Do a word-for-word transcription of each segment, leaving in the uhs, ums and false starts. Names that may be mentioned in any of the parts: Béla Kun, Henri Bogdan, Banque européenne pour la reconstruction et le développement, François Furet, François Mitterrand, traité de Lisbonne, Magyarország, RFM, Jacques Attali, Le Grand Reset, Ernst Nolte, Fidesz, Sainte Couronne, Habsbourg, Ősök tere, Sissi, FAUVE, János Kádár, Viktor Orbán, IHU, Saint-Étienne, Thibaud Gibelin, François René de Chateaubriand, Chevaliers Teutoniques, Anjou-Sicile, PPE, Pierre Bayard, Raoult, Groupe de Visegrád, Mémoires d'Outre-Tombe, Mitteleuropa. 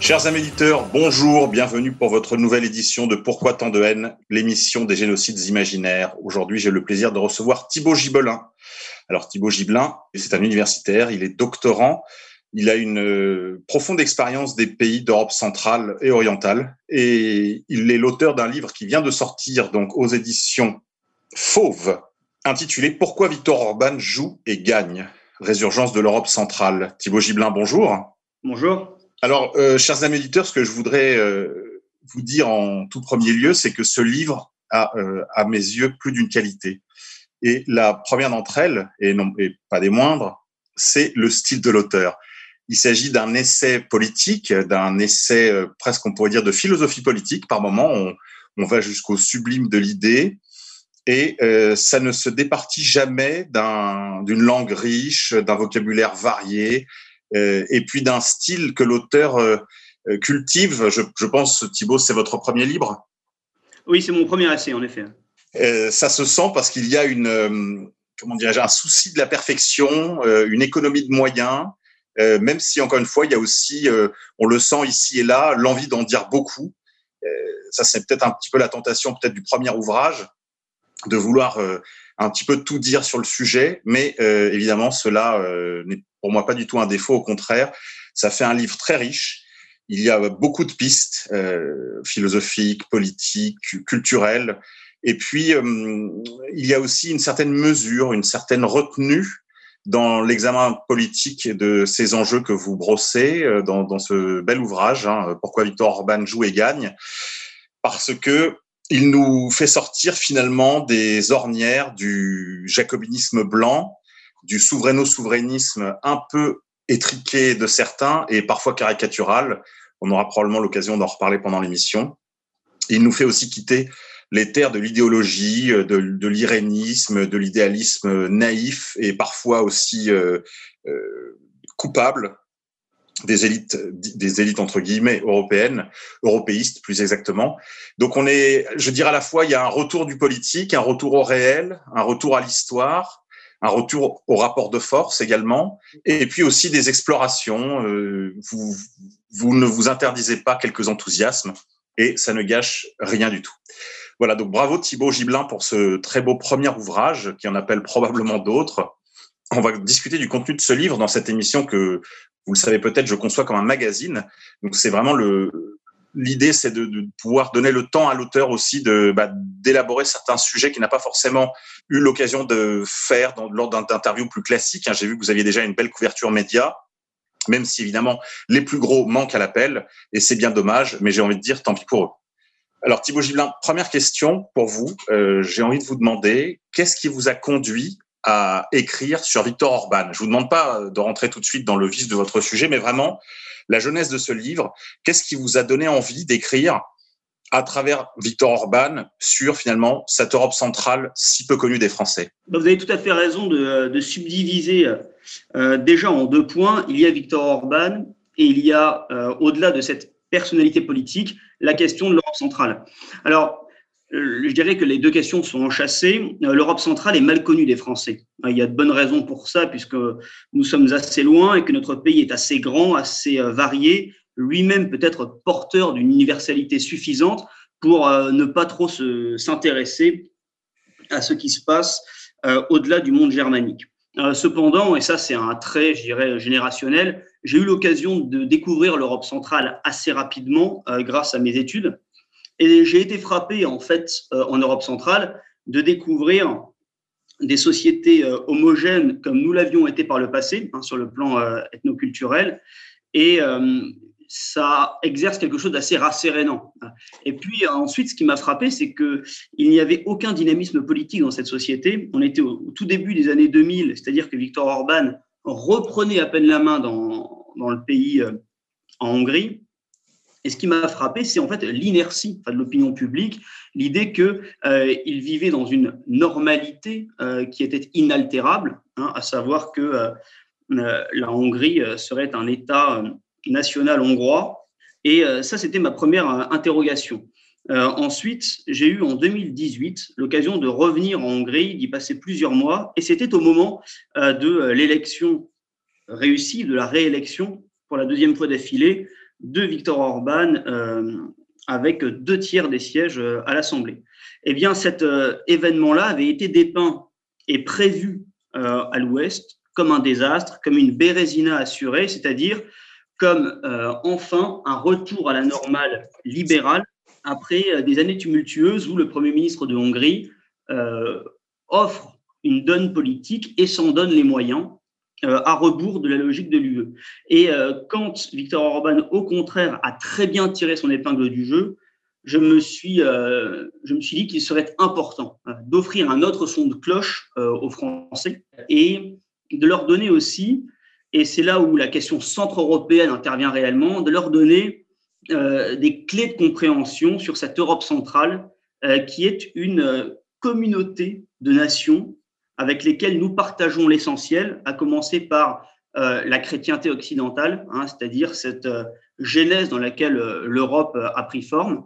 Chers amis éditeurs, bonjour, bienvenue pour votre nouvelle édition de Pourquoi tant de haine, l'émission des génocides imaginaires. Aujourd'hui, j'ai le plaisir de recevoir Thibaud Gibelin. Alors Thibaud Gibelin, c'est un universitaire, il est doctorant, il a une euh, profonde expérience des pays d'Europe centrale et orientale et il est l'auteur d'un livre qui vient de sortir donc aux éditions FAUVE, intitulé Pourquoi Viktor Orbán joue et gagne Résurgence de l'Europe centrale. Thibaud Gibelin, bonjour. Bonjour. Alors, euh, chers amis éditeurs, ce que je voudrais euh, vous dire en tout premier lieu, c'est que ce livre a, euh, à mes yeux, plus d'une qualité. Et la première d'entre elles, et, non, et pas des moindres, c'est le style de l'auteur. Il s'agit d'un essai politique, d'un essai euh, presque, on pourrait dire, de philosophie politique. Par moments, on, on va jusqu'au sublime de l'idée. Et euh, ça ne se départit jamais d'un, d'une langue riche, d'un vocabulaire varié, et puis d'un style que l'auteur cultive. Je, je pense, Thibaud, c'est votre premier livre ? Oui, c'est mon premier essai, en effet. Euh, ça se sent parce qu'il y a une, euh, comment dirais-je, un souci de la perfection, euh, une économie de moyens, euh, même si, encore une fois, il y a aussi, euh, on le sent ici et là, l'envie d'en dire beaucoup. Euh, ça, c'est peut-être un petit peu la tentation peut-être du premier ouvrage, de vouloir euh, un petit peu tout dire sur le sujet, mais euh, évidemment, cela euh, n'est pas... Pour moi, pas du tout un défaut, au contraire. Ça fait un livre très riche. Il y a beaucoup de pistes euh, philosophiques, politiques, culturelles. Et puis, euh, il y a aussi une certaine mesure, une certaine retenue dans l'examen politique de ces enjeux que vous brossez euh, dans, dans ce bel ouvrage, hein, « Pourquoi Viktor Orbán joue et gagne ?» Parce que il nous fait sortir finalement des ornières du jacobinisme blanc, du souveraino-souverainisme un peu étriqué de certains et parfois caricatural. On aura probablement l'occasion d'en reparler pendant l'émission. Il nous fait aussi quitter les terres de l'idéologie, de, de l'irénisme, de l'idéalisme naïf et parfois aussi euh, euh, coupable des élites, des élites entre guillemets européennes, européistes plus exactement. Donc on est, je dirais à la fois, il y a un retour du politique, un retour au réel, un retour à l'histoire, un retour au rapport de force également, et puis aussi des explorations. Vous, vous ne vous interdisez pas quelques enthousiasmes, et ça ne gâche rien du tout. Voilà, donc bravo Thibaud Gibelin pour ce très beau premier ouvrage, qui en appelle probablement d'autres. On va discuter du contenu de ce livre dans cette émission que, vous le savez peut-être, je conçois comme un magazine. Donc c'est vraiment le... L'idée, c'est de, de pouvoir donner le temps à l'auteur aussi de bah, d'élaborer certains sujets qu'il n'a pas forcément eu l'occasion de faire dans, lors d'interviews plus classiques. J'ai vu que vous aviez déjà une belle couverture média, même si évidemment les plus gros manquent à l'appel, et c'est bien dommage, mais j'ai envie de dire tant pis pour eux. Alors Thibaud Gibelin, première question pour vous. Euh, j'ai envie de vous demander, qu'est-ce qui vous a conduit à écrire sur Viktor Orbán ? Je vous demande pas de rentrer tout de suite dans le vif de votre sujet, mais vraiment... la jeunesse de ce livre, qu'est-ce qui vous a donné envie d'écrire à travers Viktor Orbán sur, finalement, cette Europe centrale si peu connue des Français ? Vous avez tout à fait raison de, de subdiviser euh, déjà en deux points. Il y a Viktor Orbán et il y a, euh, au-delà de cette personnalité politique, la question de l'Europe centrale. Alors, je dirais que les deux questions sont enchâssées. L'Europe centrale est mal connue des Français. Il y a de bonnes raisons pour ça, puisque nous sommes assez loin et que notre pays est assez grand, assez varié, lui-même peut-être porteur d'une universalité suffisante pour ne pas trop se, s'intéresser à ce qui se passe au-delà du monde germanique. Cependant, et ça c'est un trait, je dirais, générationnel, j'ai eu l'occasion de découvrir l'Europe centrale assez rapidement grâce à mes études. Et j'ai été frappé, en fait, euh, en Europe centrale, de découvrir des sociétés euh, homogènes comme nous l'avions été par le passé, hein, sur le plan euh, ethnoculturel, et euh, ça exerce quelque chose d'assez rassérénant. Et puis, euh, ensuite, ce qui m'a frappé, c'est qu'il n'y avait aucun dynamisme politique dans cette société. On était au, au tout début des années deux mille, c'est-à-dire que Viktor Orbán reprenait à peine la main dans, dans le pays, euh, en Hongrie. Et ce qui m'a frappé, c'est en fait l'inertie de l'opinion publique, l'idée que euh, il vivait dans une normalité euh, qui était inaltérable, hein, à savoir que euh, euh, la Hongrie serait un État euh, national hongrois. Et euh, ça, c'était ma première euh, interrogation. Euh, ensuite, j'ai eu en deux mille dix-huit l'occasion de revenir en Hongrie, d'y passer plusieurs mois, et c'était au moment euh, de euh, l'élection réussie, de la réélection pour la deuxième fois d'affilée de Viktor Orbán euh, avec deux tiers des sièges euh, à l'Assemblée. Eh bien, cet euh, événement-là avait été dépeint et prévu euh, à l'Ouest comme un désastre, comme une bérésina assurée, c'est-à-dire comme euh, enfin un retour à la normale libérale après euh, des années tumultueuses où le Premier ministre de Hongrie euh, offre une donne politique et s'en donne les moyens, à rebours de la logique de l'U E. Et euh, quand Viktor Orbán, au contraire, a très bien tiré son épingle du jeu, je me suis, euh, je me suis dit qu'il serait important euh, d'offrir un autre son de cloche euh, aux Français et de leur donner aussi, et c'est là où la question centre-européenne intervient réellement, de leur donner euh, des clés de compréhension sur cette Europe centrale euh, qui est une euh, communauté de nations avec lesquels nous partageons l'essentiel, à commencer par euh, la chrétienté occidentale, hein, c'est-à-dire cette euh, genèse dans laquelle euh, l'Europe euh, a pris forme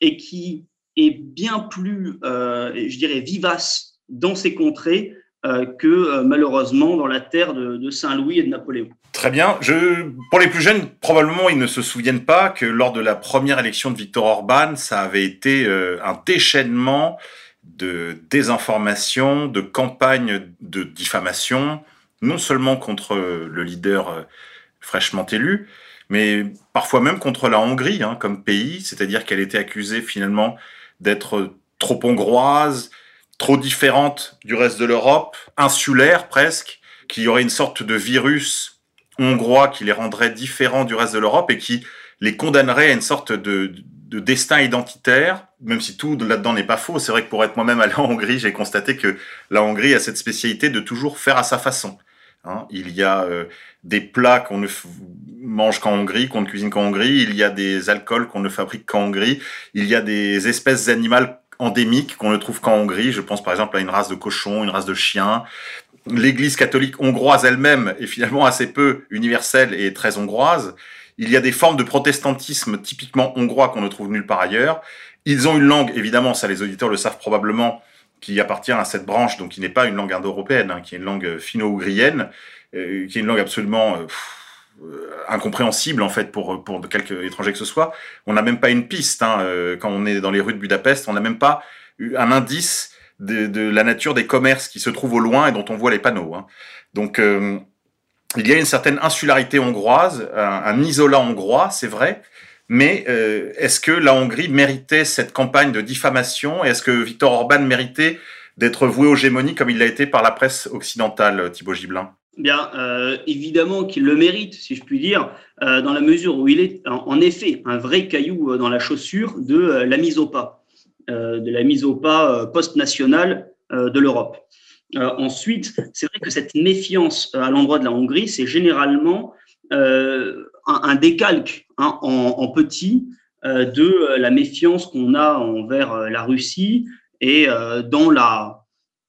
et qui est bien plus, euh, je dirais, vivace dans ces contrées euh, que euh, malheureusement dans la terre de, de Saint-Louis et de Napoléon. Très bien. Je, pour les plus jeunes, probablement ils ne se souviennent pas que lors de la première élection de Viktor Orbán, ça avait été euh, un déchaînement de désinformation, de campagne de diffamation, non seulement contre le leader fraîchement élu, mais parfois même contre la Hongrie, hein, comme pays, c'est-à-dire qu'elle était accusée finalement d'être trop hongroise, trop différente du reste de l'Europe, insulaire presque, qu'il y aurait une sorte de virus hongrois qui les rendrait différents du reste de l'Europe et qui les condamnerait à une sorte de... de destin identitaire, même si tout là-dedans n'est pas faux. C'est vrai que pour être moi-même allé en Hongrie, j'ai constaté que la Hongrie a cette spécialité de toujours faire à sa façon. Hein, il y a euh, des plats qu'on ne f- mange qu'en Hongrie, qu'on ne cuisine qu'en Hongrie, il y a des alcools qu'on ne fabrique qu'en Hongrie, il y a des espèces animales endémiques qu'on ne trouve qu'en Hongrie. Je pense par exemple à une race de cochons, une race de chiens. L'église catholique hongroise elle-même est finalement assez peu universelle et très hongroise. Il y a des formes de protestantisme typiquement hongrois qu'on ne trouve nulle part ailleurs. Ils ont une langue, évidemment, ça les auditeurs le savent probablement, qui appartient à cette branche, donc qui n'est pas une langue indo-européenne, hein, qui est une langue finno-ougrienne, euh, qui est une langue absolument euh, pff, euh, incompréhensible en fait pour pour quelque étranger que ce soit. On n'a même pas une piste, hein, euh, quand on est dans les rues de Budapest, on n'a même pas un indice de, de la nature des commerces qui se trouvent au loin et dont on voit les panneaux. Hein. Donc euh, il y a une certaine insularité hongroise, un, un isolat hongrois, c'est vrai, mais euh, est-ce que la Hongrie méritait cette campagne de diffamation et est-ce que Viktor Orbán méritait d'être voué aux gémonies comme il l'a été par la presse occidentale, Thibaud Gibelin ? Bien, euh, évidemment qu'il le mérite, si je puis dire, euh, dans la mesure où il est en effet un vrai caillou dans la chaussure de euh, la mise au pas, euh, de la mise au pas euh, post-nationale euh, de l'Europe. Euh, ensuite, c'est vrai que cette méfiance euh, à l'endroit de la Hongrie, c'est généralement euh, un, un décalque hein, en, en petit euh, de euh, la méfiance qu'on a envers euh, la Russie et euh, dans la,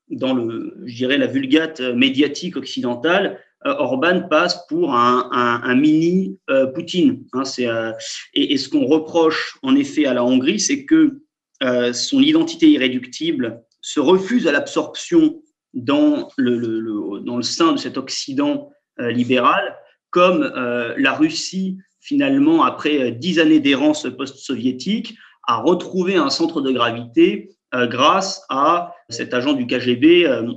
dans le, je dirais, la vulgate euh, médiatique occidentale, euh, Orbán passe pour un, un, un mini euh, Poutine. Hein, c'est, euh, et, et ce qu'on reproche en effet à la Hongrie, c'est que euh, son identité irréductible se refuse à l'absorption dans le, le, le, dans le sein de cet Occident euh, libéral, comme euh, la Russie, finalement, après dix années d'errance post-soviétique, a retrouvé un centre de gravité euh, grâce à cet agent du K G B euh,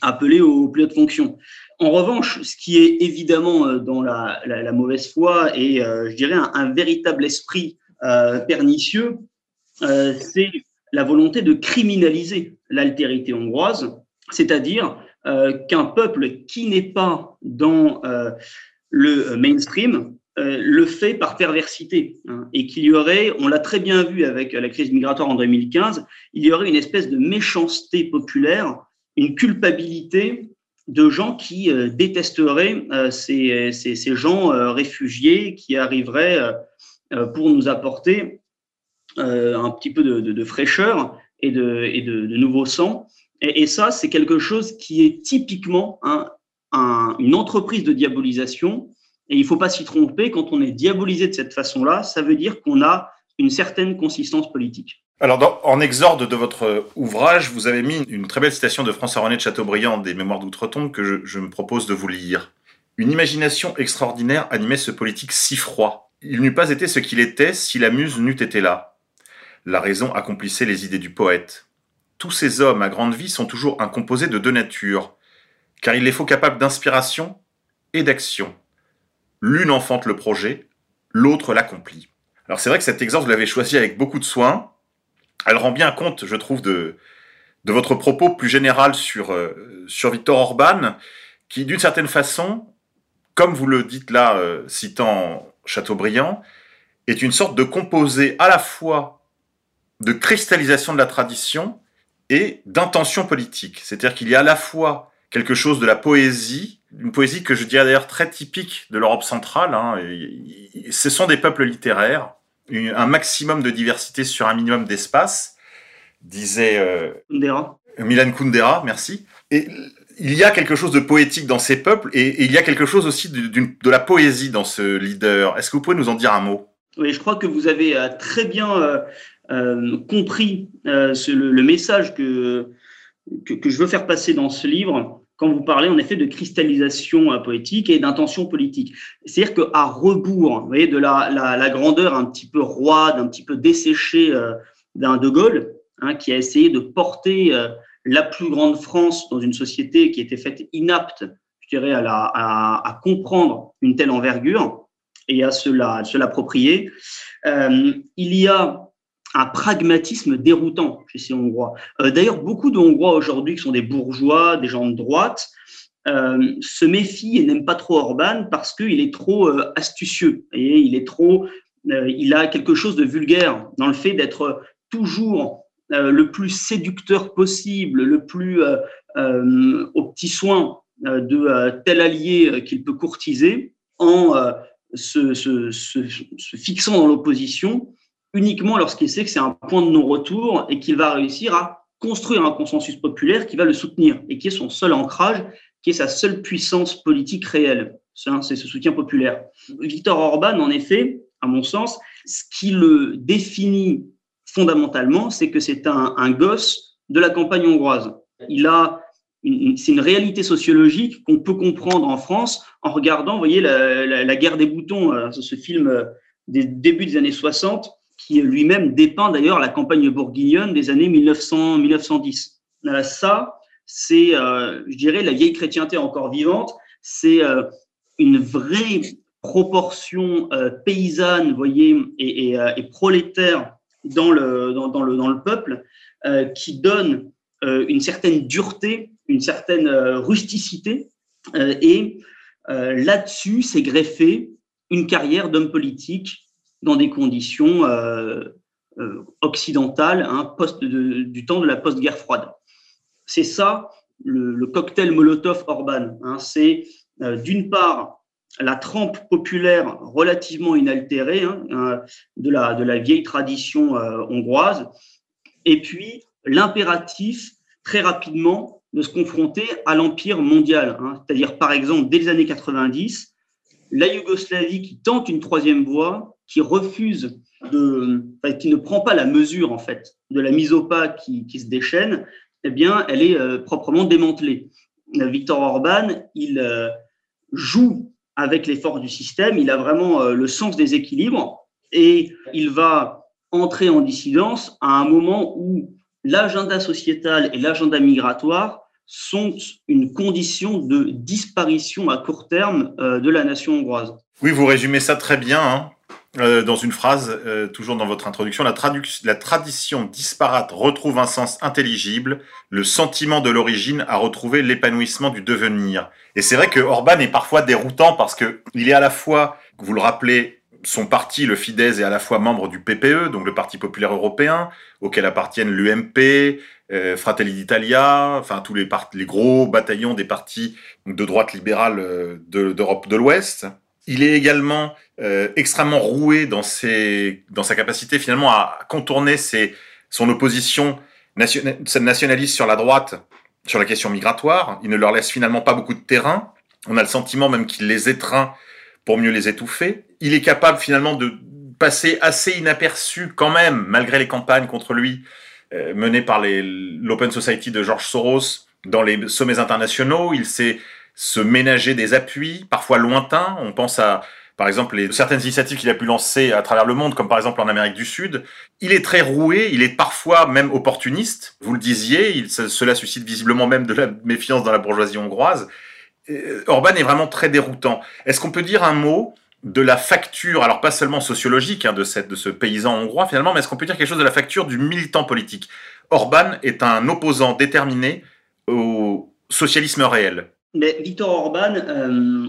appelé aux plus hautes fonctions. En revanche, ce qui est évidemment euh, dans la, la, la mauvaise foi et, euh, je dirais, un, un véritable esprit euh, pernicieux, euh, c'est la volonté de criminaliser l'altérité hongroise, c'est-à-dire euh, qu'un peuple qui n'est pas dans euh, le mainstream euh, le fait par perversité hein, et qu'il y aurait, on l'a très bien vu avec la crise migratoire en deux mille quinze, il y aurait une espèce de méchanceté populaire, une culpabilité de gens qui euh, détesteraient euh, ces, ces, ces gens euh, réfugiés qui arriveraient euh, pour nous apporter euh, un petit peu de, de, de fraîcheur et de, et de, de nouveau sang. Et, et ça, c'est quelque chose qui est typiquement un, un, une entreprise de diabolisation. Et il ne faut pas s'y tromper, quand on est diabolisé de cette façon-là, ça veut dire qu'on a une certaine consistance politique. Alors, dans, en exorde de votre ouvrage, vous avez mis une très belle citation de François René de Chateaubriand des Mémoires d'Outre-Tombe que je, je me propose de vous lire. « Une imagination extraordinaire animait ce politique si froid. Il n'eût pas été ce qu'il était si la muse n'eût été là. La raison accomplissait les idées du poète. Tous ces hommes à grande vie sont toujours un composé de deux natures, car il les faut capables d'inspiration et d'action. L'une enfante le projet, l'autre l'accomplit. » Alors, c'est vrai que cet exorde, vous l'avez choisi avec beaucoup de soin. Elle rend bien compte, je trouve, de, de votre propos plus général sur, euh, sur Viktor Orbán, qui, d'une certaine façon, comme vous le dites là, euh, citant Chateaubriand, est une sorte de composé à la fois de cristallisation de la tradition et d'intention politique. C'est-à-dire qu'il y a à la fois quelque chose de la poésie, une poésie que je dirais d'ailleurs très typique de l'Europe centrale, hein, et, et, et ce sont des peuples littéraires, un maximum de diversité sur un minimum d'espace, disait euh, Kundera. Milan Kundera, merci. Et il y a quelque chose de poétique dans ces peuples, et, et il y a quelque chose aussi de la poésie dans ce leader. Est-ce que vous pouvez nous en dire un mot? Oui, je crois que vous avez euh, très bien euh, euh, compris euh, ce, le, le message que, que, que je veux faire passer dans ce livre, quand vous parlez en effet de cristallisation poétique et d'intention politique. C'est-à-dire qu'à rebours, vous voyez, de la, la, la grandeur un petit peu roide, un petit peu desséchée euh, d'un De Gaulle, hein, qui a essayé de porter euh, la plus grande France dans une société qui était faite inapte, je dirais, à, la, à, à comprendre une telle envergure et à se l'approprier, euh, il y a un pragmatisme déroutant chez ces Hongrois. Euh, D'ailleurs, beaucoup de Hongrois aujourd'hui qui sont des bourgeois, des gens de droite, euh, se méfient et n'aiment pas trop Orbán parce qu'il est trop euh, astucieux. Et il est trop, euh, il a quelque chose de vulgaire dans le fait d'être toujours euh, le plus séducteur possible, le plus euh, euh, au petit soin euh, de euh, tel allié euh, qu'il peut courtiser en euh, se, se, se, se fixant dans l'opposition uniquement lorsqu'il sait que c'est un point de non-retour et qu'il va réussir à construire un consensus populaire qui va le soutenir et qui est son seul ancrage, qui est sa seule puissance politique réelle. C'est ce soutien populaire. Viktor Orbán, en effet, à mon sens, ce qui le définit fondamentalement, c'est que c'est un, un gosse de la campagne hongroise. Il a C'est une réalité sociologique qu'on peut comprendre en France en regardant, vous voyez, la, la, la guerre des boutons, ce film des débuts des années soixante, qui lui-même dépeint d'ailleurs la campagne bourguignonne des années mille neuf cents à mille neuf cent dix. Ça, c'est, euh, je dirais, la vieille chrétienté encore vivante, c'est euh, une vraie proportion euh, paysanne, voyez, et, et, euh, et prolétaire dans le, dans, dans le, dans le peuple, euh, qui donne euh, une certaine dureté, une certaine euh, rusticité, euh, et euh, là-dessus s'est greffée une carrière d'homme politique dans des conditions euh, euh, occidentales, hein, post de, du temps de la post-guerre froide. C'est ça, le, le cocktail Molotov-Orbán. Hein, c'est euh, d'une part la trempe populaire relativement inaltérée, hein, hein, de, la, de la vieille tradition euh, hongroise, et puis l'impératif très rapidement de se confronter à l'empire mondial. Hein, c'est-à-dire, par exemple, dès les années quatre-vingt-dix, la Yougoslavie qui tente une troisième voie, qui refuse de, enfin, qui ne prend pas la mesure en fait de la misopa qui, qui se déchaîne, eh bien, elle est euh, proprement démantelée. Viktor Orbán, il euh, joue avec l'effort du système, il a vraiment euh, le sens des équilibres et il va entrer en dissidence à un moment où l'agenda sociétal et l'agenda migratoire sont une condition de disparition à court terme euh, de la nation hongroise. Oui, vous résumez ça très bien, hein. Euh, dans une phrase, euh, toujours dans votre introduction, la, la tradition disparate retrouve un sens intelligible, le sentiment de l'origine a retrouvé l'épanouissement du devenir. Et c'est vrai que Orbán est parfois déroutant parce que il est à la fois, vous le rappelez, son parti, le Fidesz, est à la fois membre du P P E, donc le Parti populaire européen, auquel appartiennent l'U M P, euh, Fratelli d'Italia, enfin tous les, part- les gros bataillons des partis de droite libérale euh, de, d'Europe de l'Ouest. Il est également euh, extrêmement roué dans, ses, dans sa capacité finalement à contourner ses, son opposition nationa- nationaliste sur la droite, sur la question migratoire. Il ne leur laisse finalement pas beaucoup de terrain. On a le sentiment même qu'il les étreint pour mieux les étouffer. Il est capable finalement de passer assez inaperçu quand même, malgré les campagnes contre lui euh, menées par les, l'Open Society de George Soros dans les sommets internationaux. Il s'est se ménager des appuis, parfois lointains. On pense à, par exemple, les, certaines initiatives qu'il a pu lancer à travers le monde, comme par exemple en Amérique du Sud. Il est très roué, il est parfois même opportuniste. Vous le disiez, il, cela suscite visiblement même de la méfiance dans la bourgeoisie hongroise. Euh, Orbán est vraiment très déroutant. Est-ce qu'on peut dire un mot de la facture, alors pas seulement sociologique hein, de, cette, de ce paysan hongrois finalement, mais est-ce qu'on peut dire quelque chose de la facture du militant politique ? Orbán est un opposant déterminé au socialisme réel. Mais Viktor Orbán euh,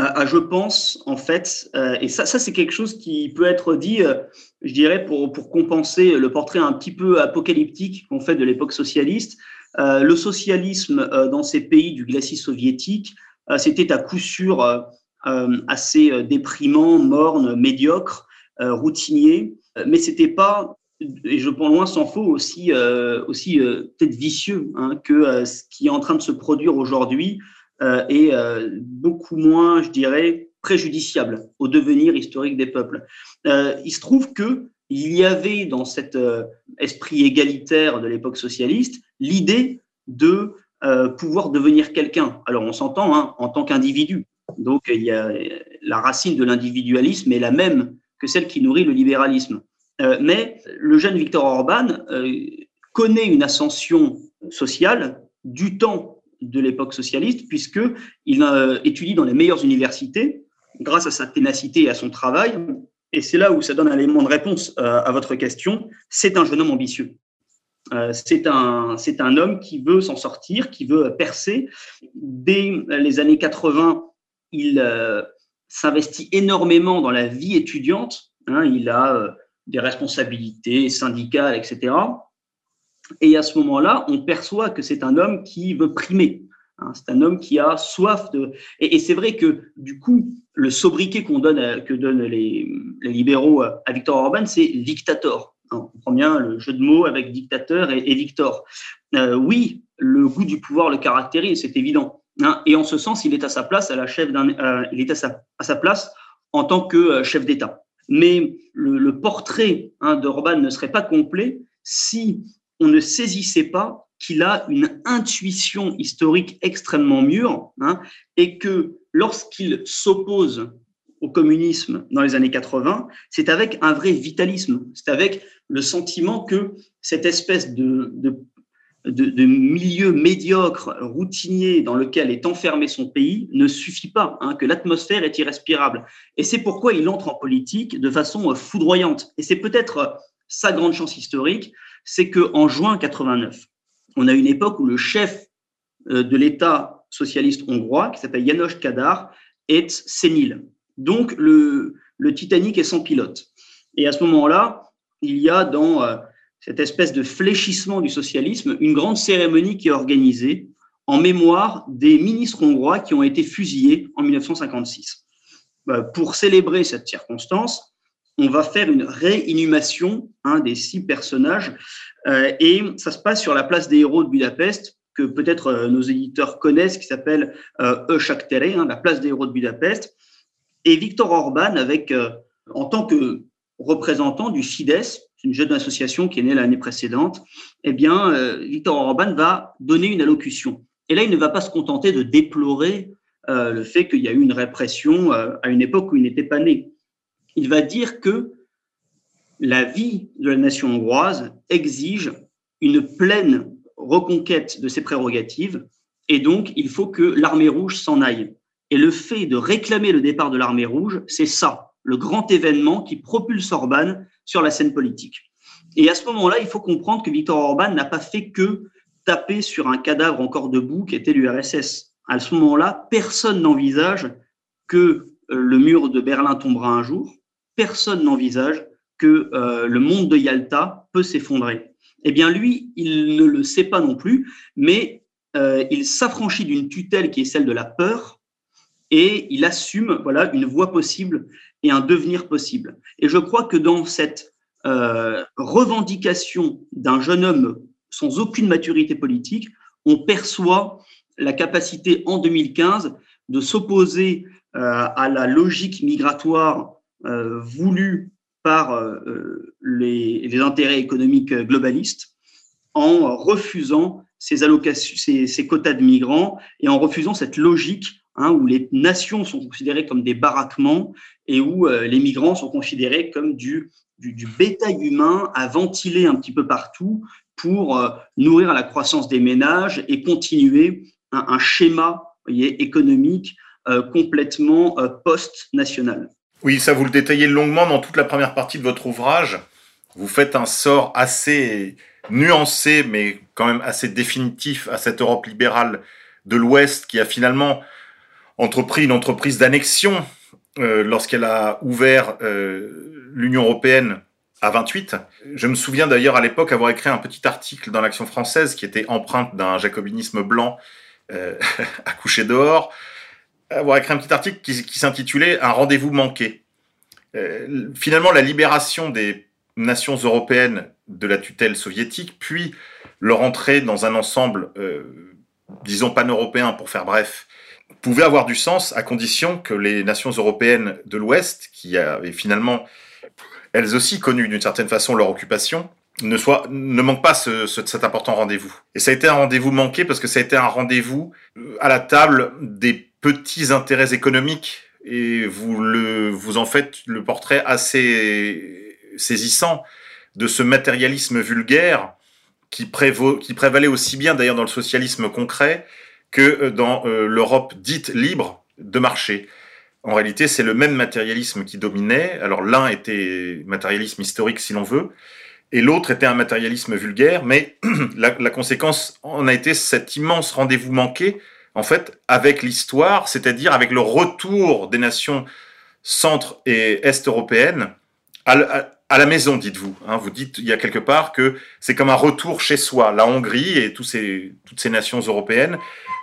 a, a, je pense, en fait, euh, et ça, ça c'est quelque chose qui peut être dit, euh, je dirais, pour, pour compenser le portrait un petit peu apocalyptique qu'on fait de l'époque socialiste. Euh, le socialisme euh, dans ces pays du glacis soviétique, euh, c'était à coup sûr euh, euh, assez déprimant, morne, médiocre, euh, routinier, mais c'était pas, et je pense loin s'en faut, aussi, euh, aussi euh, peut-être vicieux hein, que euh, ce qui est en train de se produire aujourd'hui euh, est euh, beaucoup moins, je dirais, préjudiciable au devenir historique des peuples. Euh, il se trouve qu'il y avait dans cet euh, esprit égalitaire de l'époque socialiste l'idée de euh, pouvoir devenir quelqu'un. Alors on s'entend hein, en tant qu'individu. Donc il y a, la racine de l'individualisme est la même que celle qui nourrit le libéralisme. Euh, mais le jeune Viktor Orbán euh, connaît une ascension sociale du temps de l'époque socialiste, puisqu'il euh, étudie dans les meilleures universités grâce à sa ténacité et à son travail. Et c'est là où ça donne un élément de réponse euh, à votre question. C'est un jeune homme ambitieux. Euh, c'est, un, c'est un homme qui veut s'en sortir, qui veut percer. Dès les années quatre-vingts, il euh, s'investit énormément dans la vie étudiante. Hein, il a... Euh, des responsabilités syndicales, et cetera. Et à ce moment-là, on perçoit que c'est un homme qui veut primer. Hein, c'est un homme qui a soif de… Et, et c'est vrai que, du coup, le sobriquet qu'on donne à, que donnent les, les libéraux à, à Viktor Orbán, c'est « dictator ». On comprend bien le jeu de mots avec « dictateur » et « Victor euh, ». Oui, le goût du pouvoir le caractérise, c'est évident. Hein, et en ce sens, il est à sa place, à la chef d'un, euh, il est à sa, à sa place en tant que euh, chef d'État. Mais le, le portrait hein, d'Orbán ne serait pas complet si on ne saisissait pas qu'il a une intuition historique extrêmement mûre hein, et que lorsqu'il s'oppose au communisme dans les années quatre-vingts, c'est avec un vrai vitalisme, c'est avec le sentiment que cette espèce de, de, de, de milieu médiocre, routinier dans lequel est enfermé son pays ne suffit pas, hein, que l'atmosphère est irrespirable. Et c'est pourquoi il entre en politique de façon foudroyante. Et c'est peut-être sa grande chance historique, c'est qu'en juin quatre-vingt-neuf, on a une époque où le chef de l'État socialiste hongrois, qui s'appelle János Kádár, est sénile. Donc, le, le Titanic est sans pilote. Et à ce moment-là, il y a dans... Euh, cette espèce de fléchissement du socialisme, une grande cérémonie qui est organisée en mémoire des ministres hongrois qui ont été fusillés en mille neuf cent cinquante-six. Pour célébrer cette circonstance, on va faire une réinhumation hein, des six personnages euh, et ça se passe sur la place des héros de Budapest, que peut-être euh, nos éditeurs connaissent, qui s'appelle Ősök tere, hein, la place des héros de Budapest. Et Viktor Orbán, avec, euh, en tant que représentant du Fidesz, une jeune association qui est née l'année précédente, eh bien, euh, Viktor Orbán va donner une allocution. Et là, il ne va pas se contenter de déplorer euh, le fait qu'il y a eu une répression euh, à une époque où il n'était pas né. Il va dire que la vie de la nation hongroise exige une pleine reconquête de ses prérogatives et donc il faut que l'armée rouge s'en aille. Et le fait de réclamer le départ de l'armée rouge, c'est ça, le grand événement qui propulse Orbán sur la scène politique. Et à ce moment-là, il faut comprendre que Viktor Orbán n'a pas fait que taper sur un cadavre encore debout qui était l'U R S S. À ce moment-là, personne n'envisage que le mur de Berlin tombera un jour, personne n'envisage que euh, le monde de Yalta peut s'effondrer. Eh bien, lui, il ne le sait pas non plus, mais euh, il s'affranchit d'une tutelle qui est celle de la peur et il assume voilà, une voie possible et un devenir possible. Et je crois que dans cette euh, revendication d'un jeune homme sans aucune maturité politique, on perçoit la capacité en deux mille quinze de s'opposer euh, à la logique migratoire euh, voulue par euh, les, les intérêts économiques globalistes en refusant ces, allocations, ces, ces quotas de migrants et en refusant cette logique hein, où les nations sont considérées comme des baraquements et où euh, les migrants sont considérés comme du, du, du bétail humain à ventiler un petit peu partout pour euh, nourrir la croissance des ménages et continuer un, un schéma voyez, économique euh, complètement euh, post-national. Oui, ça vous le détaillez longuement dans toute la première partie de votre ouvrage. Vous faites un sort assez nuancé, mais quand même assez définitif à cette Europe libérale de l'Ouest qui a finalement entrepris une entreprise d'annexion euh, lorsqu'elle a ouvert euh, l'Union européenne à vingt-huit. Je me souviens d'ailleurs à l'époque avoir écrit un petit article dans l'Action française qui était empreinte d'un jacobinisme blanc euh, à coucher dehors, avoir écrit un petit article qui, qui s'intitulait « Un rendez-vous manqué euh, ». Finalement, la libération des nations européennes de la tutelle soviétique, puis leur entrée dans un ensemble, euh, disons pan-européen pour faire bref, pouvait avoir du sens à condition que les nations européennes de l'Ouest, qui avaient finalement, elles aussi connues d'une certaine façon leur occupation, ne, soient, ne manquent pas ce, ce, cet important rendez-vous. Et ça a été un rendez-vous manqué parce que ça a été un rendez-vous à la table des petits intérêts économiques, et vous, le, vous en faites le portrait assez saisissant de ce matérialisme vulgaire qui, prévaut, qui prévalait aussi bien d'ailleurs dans le socialisme concret que dans euh, l'Europe dite libre de marché. En réalité, c'est le même matérialisme qui dominait. Alors l'un était matérialisme historique si l'on veut, et l'autre était un matérialisme vulgaire, mais la, la conséquence en a été cet immense rendez-vous manqué en fait, avec l'histoire, c'est-à-dire avec le retour des nations centre et est européennes à la maison, dites-vous. Hein, vous dites, il y a quelque part que c'est comme un retour chez soi. La Hongrie et tous ces, toutes ces nations européennes,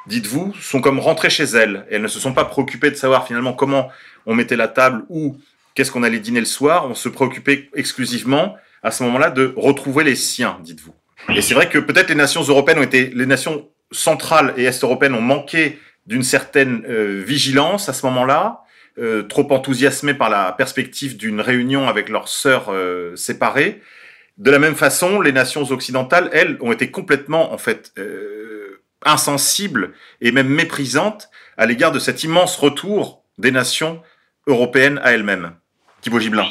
dites-vous, sont comme rentrées chez elles. Et elles ne se sont pas préoccupées de savoir finalement comment on mettait la table ou qu'est-ce qu'on allait dîner le soir. On se préoccupait exclusivement à ce moment-là de retrouver les siens, dites-vous. Et c'est vrai que peut-être les nations européennes ont été... les nations centrales et est-européennes ont manqué d'une certaine euh, vigilance à ce moment-là, euh, trop enthousiasmées par la perspective d'une réunion avec leurs sœurs euh, séparées. De la même façon, les nations occidentales, elles, ont été complètement en fait euh, insensibles et même méprisantes à l'égard de cet immense retour des nations européennes à elles-mêmes. Thibaud Gibelin.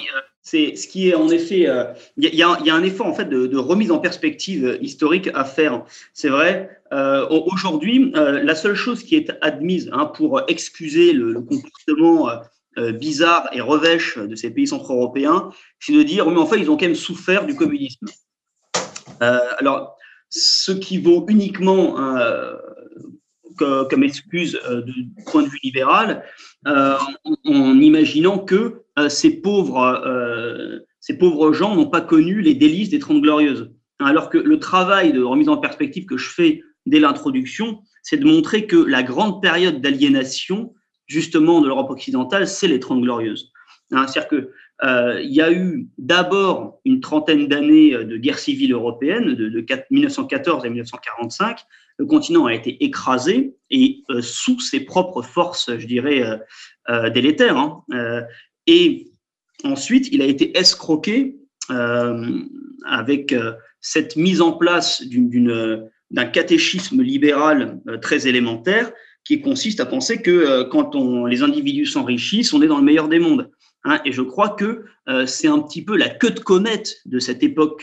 C'est ce qui est en effet, il euh, y, y a un effort en fait de, de remise en perspective historique à faire. C'est vrai. Euh, aujourd'hui, euh, la seule chose qui est admise hein, pour excuser le, le comportement euh, bizarre et revêche de ces pays centre-européens, c'est de dire mais en fait ils ont quand même souffert du communisme. Euh, alors, ce qui vaut uniquement euh, que, comme excuse euh, du point de vue libéral, euh, en, en imaginant que Euh, ces, pauvres, euh, ces pauvres gens n'ont pas connu les délices des Trente Glorieuses. Alors que le travail de remise en perspective que je fais dès l'introduction, c'est de montrer que la grande période d'aliénation, justement, de l'Europe occidentale, c'est les Trente Glorieuses. Hein, c'est-à-dire qu'il euh, y a eu d'abord une trentaine d'années de guerre civile européenne, de, de mille neuf cent quatorze à mille neuf cent quarante-cinq. Le continent a été écrasé et euh, sous ses propres forces, je dirais, euh, euh, délétères. Hein, euh, Et ensuite, il a été escroqué euh, avec euh, cette mise en place d'une, d'une, d'un catéchisme libéral euh, très élémentaire qui consiste à penser que euh, quand on, les individus s'enrichissent, on est dans le meilleur des mondes. Hein. Et je crois que euh, c'est un petit peu la queue de comète de cette époque,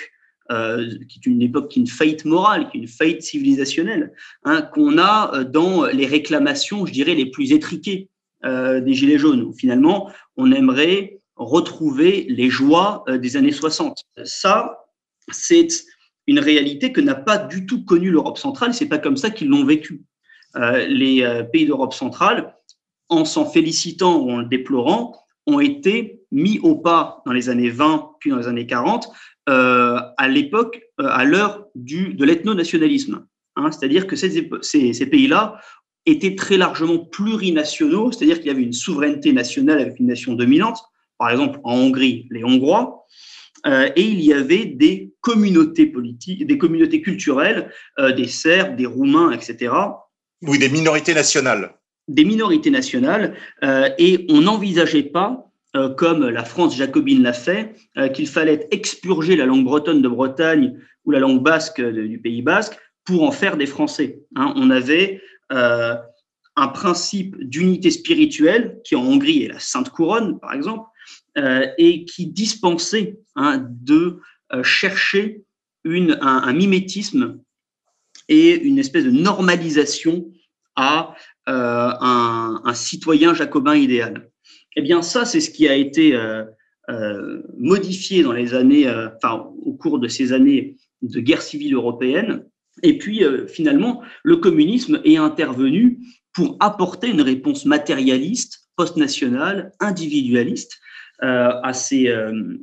euh, qui est une époque qui est une faillite morale, qui est une faillite civilisationnelle, hein, qu'on a euh, dans les réclamations, je dirais, les plus étriquées. Euh, des Gilets jaunes, où finalement, on aimerait retrouver les joies euh, des années soixante. Ça, c'est une réalité que n'a pas du tout connue l'Europe centrale, c'est pas comme ça qu'ils l'ont vécu. Euh, les euh, pays d'Europe centrale en s'en félicitant ou en le déplorant, ont été mis au pas dans les années vingt, puis dans les années quarante, euh, à l'époque, euh, à l'heure du de l'ethno-nationalisme. Hein, c'est-à-dire que ces, ces, ces pays-là étaient très largement plurinationaux, c'est-à-dire qu'il y avait une souveraineté nationale avec une nation dominante, par exemple en Hongrie, les Hongrois, euh, et il y avait des communautés politiques, des communautés culturelles, euh, des Serbes, des Roumains, et cetera. Oui, des minorités nationales. Des minorités nationales, euh, et on n'envisageait pas, euh, comme la France jacobine l'a fait, euh, qu'il fallait expurger la langue bretonne de Bretagne ou la langue basque de, du Pays basque pour en faire des Français. Hein, on avait euh, un principe d'unité spirituelle, qui en Hongrie est la Sainte Couronne, par exemple, euh, et qui dispensait hein, de euh, chercher une, un, un mimétisme et une espèce de normalisation à Euh, un, un citoyen jacobin idéal. Eh bien, ça, c'est ce qui a été euh, euh, modifié dans les années, euh, enfin, au cours de ces années de guerre civile européenne. Et puis, euh, finalement, le communisme est intervenu pour apporter une réponse matérialiste, post-nationale, individualiste euh, à ces, euh,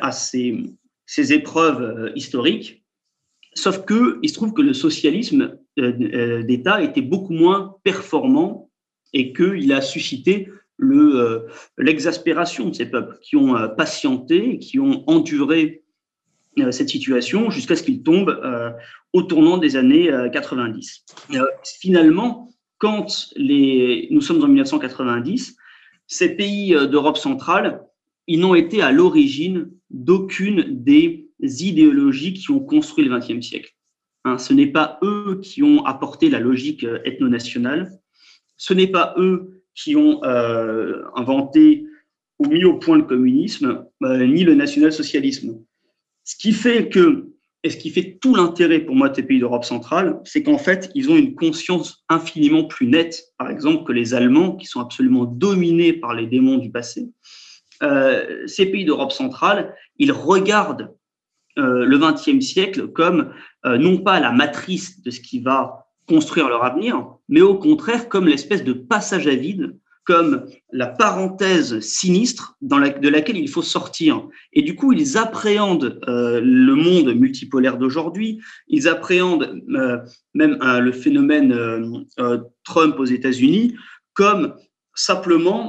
à ces, ces épreuves euh, historiques. Sauf que il se trouve que le socialisme d'État était beaucoup moins performant et qu'il a suscité le, euh, l'exaspération de ces peuples qui ont euh, patienté, qui ont enduré euh, cette situation jusqu'à ce qu'ils tombent euh, au tournant des années euh, quatre-vingt-dix. Euh, finalement, quand les, nous sommes en mille neuf cent quatre-vingt-dix, ces pays euh, d'Europe centrale, ils n'ont été à l'origine d'aucune des idéologies qui ont construit le vingtième siècle. Hein, ce n'est pas eux qui ont apporté la logique ethno-nationale, ce n'est pas eux qui ont euh, inventé ou mis au point le communisme, euh, ni le national-socialisme. Ce qui fait que, et ce qui fait tout l'intérêt pour moi de ces pays d'Europe centrale, c'est qu'en fait, ils ont une conscience infiniment plus nette, par exemple, que les Allemands, qui sont absolument dominés par les démons du passé. Euh, ces pays d'Europe centrale, ils regardent Euh, le vingtième siècle comme euh, non pas la matrice de ce qui va construire leur avenir, mais au contraire comme l'espèce de passage à vide, comme la parenthèse sinistre dans la, de laquelle il faut sortir. Et du coup, ils appréhendent euh, le monde multipolaire d'aujourd'hui, ils appréhendent euh, même euh, le phénomène euh, euh, Trump aux États-Unis comme simplement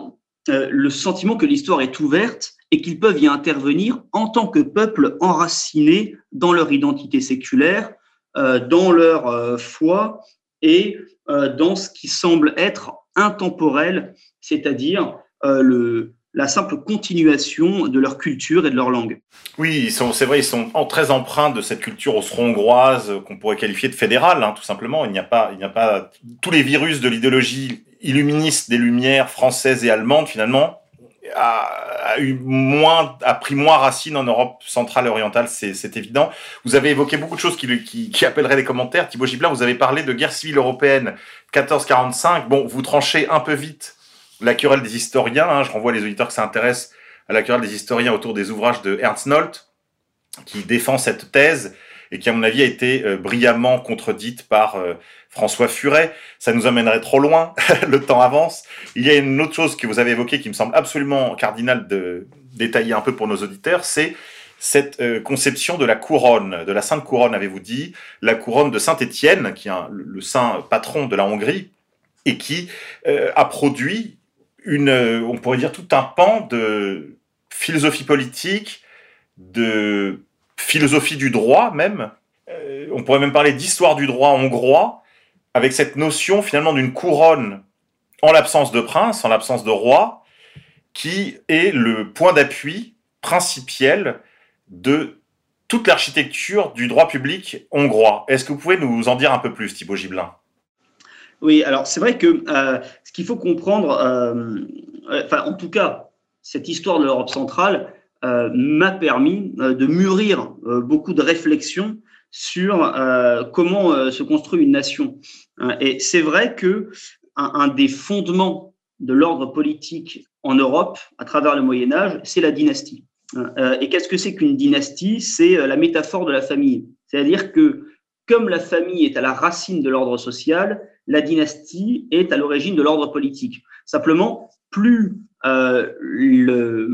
euh, le sentiment que l'histoire est ouverte et qu'ils peuvent y intervenir en tant que peuple enraciné dans leur identité séculaire, euh, dans leur euh, foi et euh, dans ce qui semble être intemporel, c'est-à-dire euh, le, la simple continuation de leur culture et de leur langue. Oui, ils sont, c'est vrai, ils sont en, très empreints de cette culture austro-hongroise qu'on pourrait qualifier de fédérale, hein, tout simplement. Il n'y a pas, il n'y a pas tous les virus de l'idéologie illuministe des Lumières françaises et allemandes, finalement, A, a eu moins, a pris moins racine en Europe centrale et orientale, c'est, c'est évident. Vous avez évoqué beaucoup de choses qui, qui, qui appelleraient des commentaires. Thibaud Gibelin, vous avez parlé de guerre civile européenne quatorze quarante-cinq. Bon, vous tranchez un peu vite la querelle des historiens. Hein. Je renvoie les auditeurs que ça intéresse à la querelle des historiens autour des ouvrages de Ernst Nolte, qui défend cette thèse et qui, à mon avis, a été euh, brillamment contredite par euh, François Furet. Ça nous amènerait trop loin, le temps avance. Il y a une autre chose que vous avez évoquée qui me semble absolument cardinale de détailler un peu pour nos auditeurs, c'est cette euh, conception de la couronne, de la Sainte Couronne, avez-vous dit, la couronne de Saint-Étienne, qui est un, le saint patron de la Hongrie, et qui euh, a produit, une, euh, on pourrait dire, tout un pan de philosophie politique, de philosophie du droit même, euh, on pourrait même parler d'histoire du droit hongrois, avec cette notion finalement d'une couronne en l'absence de prince, en l'absence de roi, qui est le point d'appui principiel de toute l'architecture du droit public hongrois. Est-ce que vous pouvez nous en dire un peu plus, Thibaud Gibelin ? Oui, alors c'est vrai que euh, ce qu'il faut comprendre, euh, enfin en tout cas, cette histoire de l'Europe centrale euh, m'a permis euh, de mûrir euh, beaucoup de réflexions sur euh, comment euh, se construit une nation. Et c'est vrai que un, un des fondements de l'ordre politique en Europe, à travers le Moyen Âge, c'est la dynastie. Euh, et qu'est-ce que c'est qu'une dynastie ? C'est la métaphore de la famille. C'est-à-dire que, comme la famille est à la racine de l'ordre social, la dynastie est à l'origine de l'ordre politique. Simplement, plus euh, le,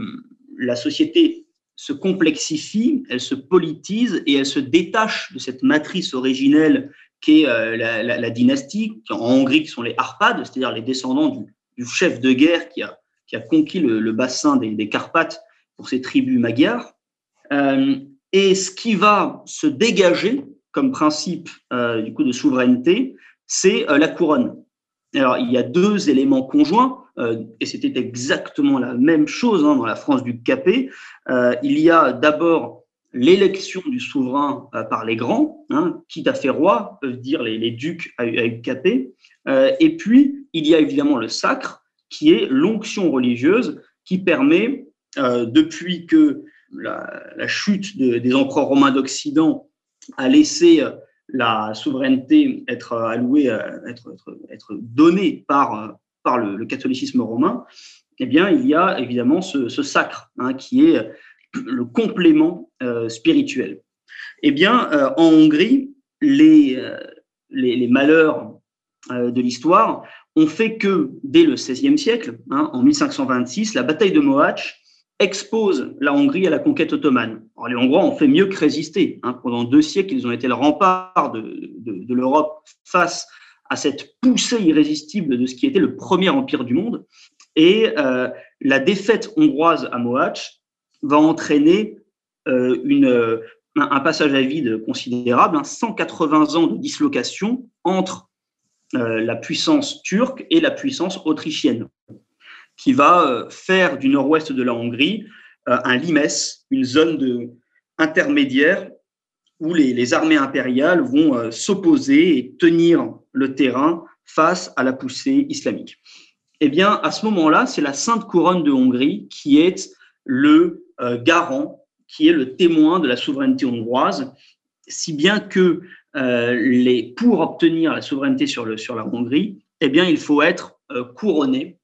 la société se complexifie, elle se politise et elle se détache de cette matrice originelle qu'est euh, la, la, la dynastie, en Hongrie, qui sont les Árpád, c'est-à-dire les descendants du, du chef de guerre qui a, qui a conquis le, le bassin des, des Carpates pour ses tribus magyars. Euh, et ce qui va se dégager comme principe euh, du coup de souveraineté, c'est euh, la couronne. Alors, il y a deux éléments conjoints, euh, et c'était exactement la même chose hein, dans la France du Capet. Euh, il y a d'abord l'élection du souverain euh, par les grands, hein, quitte à faire roi, peuvent dire les, les ducs à, à Capet. Euh, et puis, il y a évidemment le sacre, qui est l'onction religieuse, qui permet, euh, depuis que la, la chute de, des empereurs romains d'Occident a laissé euh, la souveraineté être allouée, être, être, être donnée par, par le, le catholicisme romain, eh bien, il y a évidemment ce, ce sacre hein, qui est le complément euh, spirituel. Eh bien, euh, en Hongrie, les, euh, les, les malheurs euh, de l'histoire ont fait que, dès le seizième siècle, hein, en mille cinq cent vingt-six, la bataille de Mohács expose la Hongrie à la conquête ottomane. Alors, les Hongrois ont fait mieux que résister. Hein. Pendant deux siècles, ils ont été le rempart de, de, de l'Europe face à cette poussée irrésistible de ce qui était le premier empire du monde. Et euh, la défaite hongroise à Mohács va entraîner euh, une, euh, un passage à vide considérable, hein, cent quatre-vingts ans de dislocation entre euh, la puissance turque et la puissance autrichienne, qui va faire du nord-ouest de la Hongrie euh, un limes, une zone de, intermédiaire où les, les armées impériales vont euh, s'opposer et tenir le terrain face à la poussée islamique. Eh bien, à ce moment-là, c'est la Sainte Couronne de Hongrie qui est le euh, garant, qui est le témoin de la souveraineté hongroise, si bien que euh, les, pour obtenir la souveraineté sur, le, sur la Hongrie, eh bien, il faut être euh, couronné.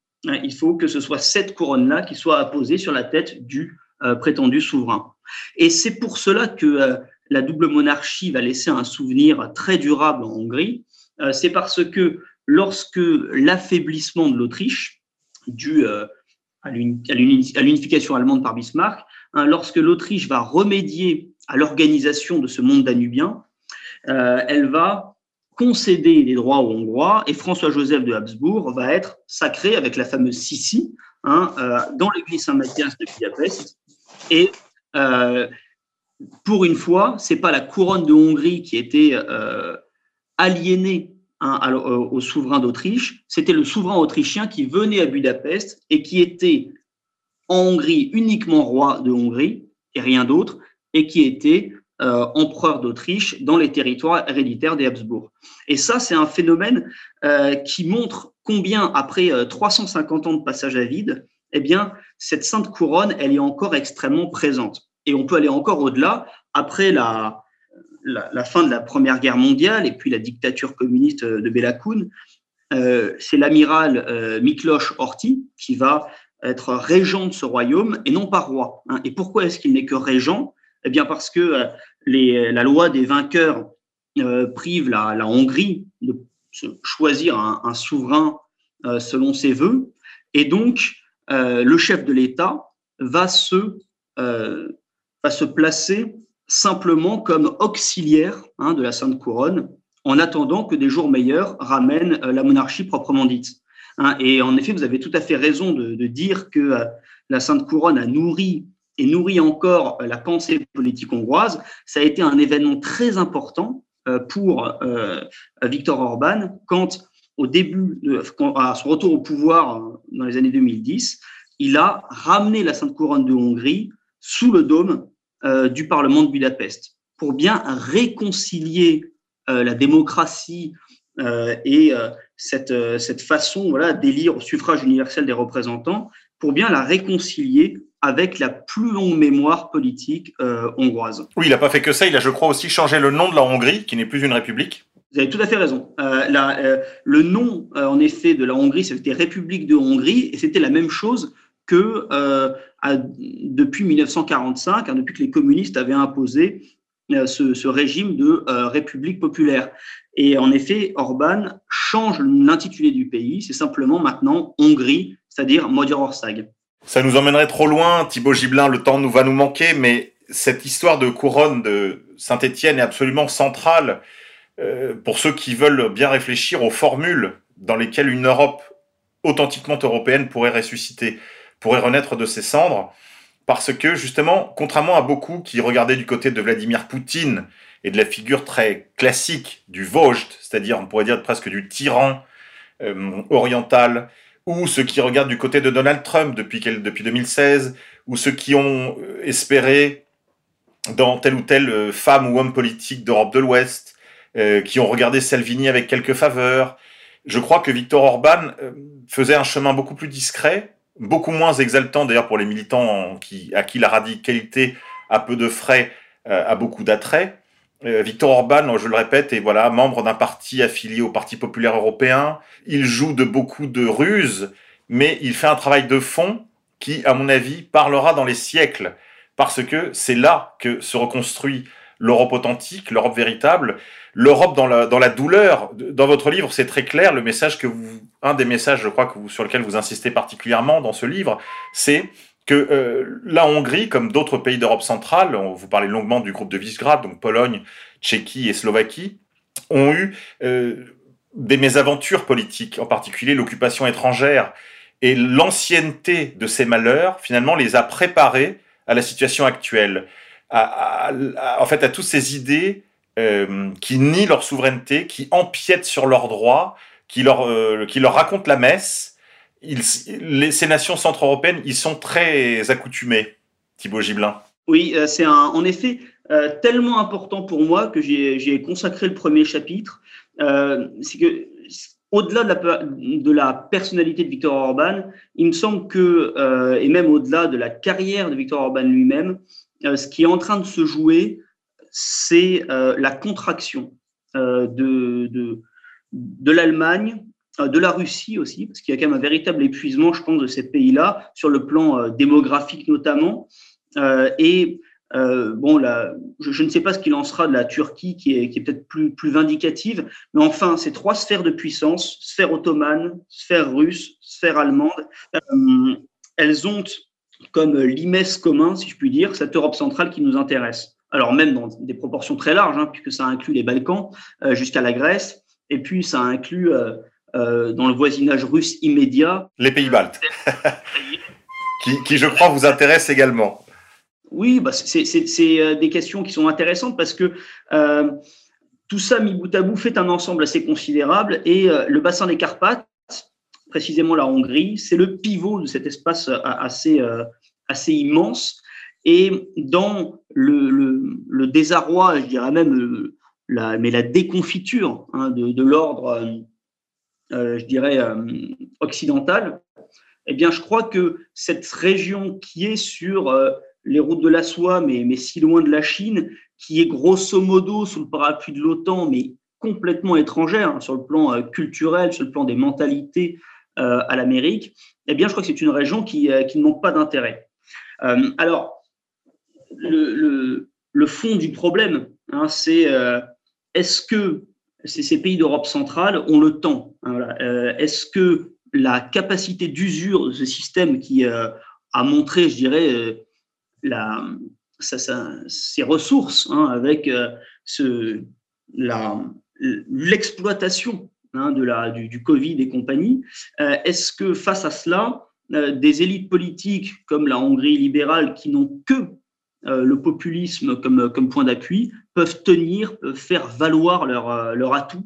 Il faut que ce soit cette couronne-là qui soit apposée sur la tête du euh, prétendu souverain. Et c'est pour cela que euh, la double monarchie va laisser un souvenir très durable en Hongrie. Euh, c'est parce que lorsque l'affaiblissement de l'Autriche, dû euh, à l'unification allemande par Bismarck, hein, lorsque l'Autriche va remédier à l'organisation de ce monde danubien, euh, elle va concéder les droits aux Hongrois, et François-Joseph de Habsbourg va être sacré avec la fameuse Sissi hein, euh, dans l'église Saint-Mathias de Budapest. Et euh, pour une fois, ce n'est pas la couronne de Hongrie qui était euh, aliénée hein, à, au, au souverain d'Autriche, c'était le souverain autrichien qui venait à Budapest et qui était en Hongrie uniquement roi de Hongrie et rien d'autre, et qui était Euh, empereur d'Autriche dans les territoires héréditaires des Habsbourg. Et ça, c'est un phénomène euh, qui montre combien, après euh, trois cent cinquante ans de passage à vide, eh bien, cette Sainte Couronne, elle est encore extrêmement présente. Et on peut aller encore au-delà, après la, la, la fin de la Première Guerre mondiale et puis la dictature communiste de Béla Kun, euh, c'est l'amiral euh, Miklós Horthy qui va être régent de ce royaume et non pas roi. Hein. Et pourquoi est-ce qu'il n'est que régent ? Eh bien, parce que euh, les, la loi des vainqueurs euh, prive la, la Hongrie de choisir un, un souverain euh, selon ses vœux. Et donc, euh, le chef de l'État va se, euh, va se placer simplement comme auxiliaire hein, de la Sainte Couronne, en attendant que des jours meilleurs ramènent euh, la monarchie proprement dite. Hein, et en effet, vous avez tout à fait raison de, de dire que euh, la Sainte Couronne a nourri et nourrit encore la pensée politique hongroise. Ça a été un événement très important pour Viktor Orbán quand, au début, de, à son retour au pouvoir dans les années deux mille dix, il a ramené la Sainte Couronne de Hongrie sous le dôme du Parlement de Budapest pour bien réconcilier la démocratie et cette, cette façon voilà, d'élire au suffrage universel des représentants, pour bien la réconcilier avec la plus longue mémoire politique euh, hongroise. Oui, il n'a pas fait que ça, il a, je crois, aussi changé le nom de la Hongrie, qui n'est plus une république. Vous avez tout à fait raison. Euh, la, euh, le nom, euh, en effet, de la Hongrie, c'était République de Hongrie, et c'était la même chose que euh, à, depuis mille neuf cent quarante-cinq, hein, depuis que les communistes avaient imposé euh, ce, ce régime de euh, République populaire. Et en effet, Orbán change l'intitulé du pays, c'est simplement maintenant Hongrie, c'est-à-dire Magyarország. Ça nous emmènerait trop loin, Thibaud Gibelin, le temps nous va nous manquer, mais cette histoire de couronne de Saint-Étienne est absolument centrale pour ceux qui veulent bien réfléchir aux formules dans lesquelles une Europe authentiquement européenne pourrait ressusciter, pourrait renaître de ses cendres, parce que justement, contrairement à beaucoup qui regardaient du côté de Vladimir Poutine et de la figure très classique du Vosges, c'est-à-dire on pourrait dire presque du tyran euh, oriental, ou ceux qui regardent du côté de Donald Trump depuis, depuis deux mille seize, ou ceux qui ont espéré dans telle ou telle femme ou homme politique d'Europe de l'Ouest, euh, qui ont regardé Salvini avec quelques faveurs. Je crois que Viktor Orbán faisait un chemin beaucoup plus discret, beaucoup moins exaltant d'ailleurs pour les militants qui, à qui la radicalité à peu de frais euh, a beaucoup d'attrait. Viktor Orbán, je le répète, est voilà, membre d'un parti affilié au Parti populaire européen. Il joue de beaucoup de ruses, mais il fait un travail de fond qui, à mon avis, parlera dans les siècles, parce que c'est là que se reconstruit l'Europe authentique, l'Europe véritable, l'Europe dans la, dans la douleur. Dans votre livre, c'est très clair, le message que vous, un des messages, je crois, que vous, sur lequel vous insistez particulièrement dans ce livre, c'est que euh, la Hongrie, comme d'autres pays d'Europe centrale, on vous parlait longuement du groupe de Visegrád, donc Pologne, Tchéquie et Slovaquie, ont eu euh, des mésaventures politiques, en particulier l'occupation étrangère. Et l'ancienneté de ces malheurs, finalement, les a préparés à la situation actuelle, à, à, à, en fait à toutes ces idées euh, qui nient leur souveraineté, qui empiètent sur leurs droits, qui leur, euh, qui leur racontent la messe. Ils, les, ces nations centre-européennes, ils sont très accoutumés, Thibaud Gibelin. Oui, euh, c'est un, en effet euh, tellement important pour moi que j'ai consacré le premier chapitre. Euh, c'est que, au-delà de la, de la personnalité de Viktor Orbán, il me semble que, euh, et même au-delà de la carrière de Viktor Orbán lui-même, euh, ce qui est en train de se jouer, c'est euh, la contraction euh, de, de, de l'Allemagne, de la Russie aussi, parce qu'il y a quand même un véritable épuisement, je pense, de ces pays-là, sur le plan euh, démographique notamment. Euh, et euh, bon, la, je, je ne sais pas ce qu'il en sera de la Turquie, qui est, qui est peut-être plus, plus vindicative, mais enfin, ces trois sphères de puissance, sphère ottomane, sphère russe, sphère allemande, euh, elles ont comme l'immense commun, si je puis dire, cette Europe centrale qui nous intéresse. Alors même dans des proportions très larges, hein, puisque ça inclut les Balkans euh, jusqu'à la Grèce, et puis ça inclut... Euh, Euh, dans le voisinage russe immédiat. Les pays baltes, qui, qui, je crois, vous intéressent également. Oui, bah c'est, c'est, c'est des questions qui sont intéressantes parce que euh, tout ça, mis bout à bout, fait un ensemble assez considérable. Et euh, le bassin des Carpates, précisément la Hongrie, c'est le pivot de cet espace assez, euh, assez immense. Et dans le, le, le désarroi, je dirais même, euh, la, mais la déconfiture hein, de, de l'ordre... Euh, Euh, je dirais, euh, occidentale, eh bien, je crois que cette région qui est sur euh, les routes de la soie, mais, mais si loin de la Chine, qui est grosso modo sous le parapluie de l'OTAN, mais complètement étrangère, hein, sur le plan euh, culturel, sur le plan des mentalités euh, à l'Amérique, eh bien, je crois que c'est une région qui, euh, qui ne manque pas d'intérêt. Euh, alors, le, le, le fond du problème, hein, c'est euh, est-ce que ces pays d'Europe centrale ont le temps. Est-ce que la capacité d'usure de ce système qui a montré, je dirais, la, sa, sa, ses ressources hein, avec ce, la, l'exploitation hein, de la, du, du Covid et compagnie, est-ce que face à cela, des élites politiques comme la Hongrie libérale qui n'ont que Euh, le populisme comme, comme point d'appui, peuvent tenir, peuvent faire valoir leur, euh, leur atout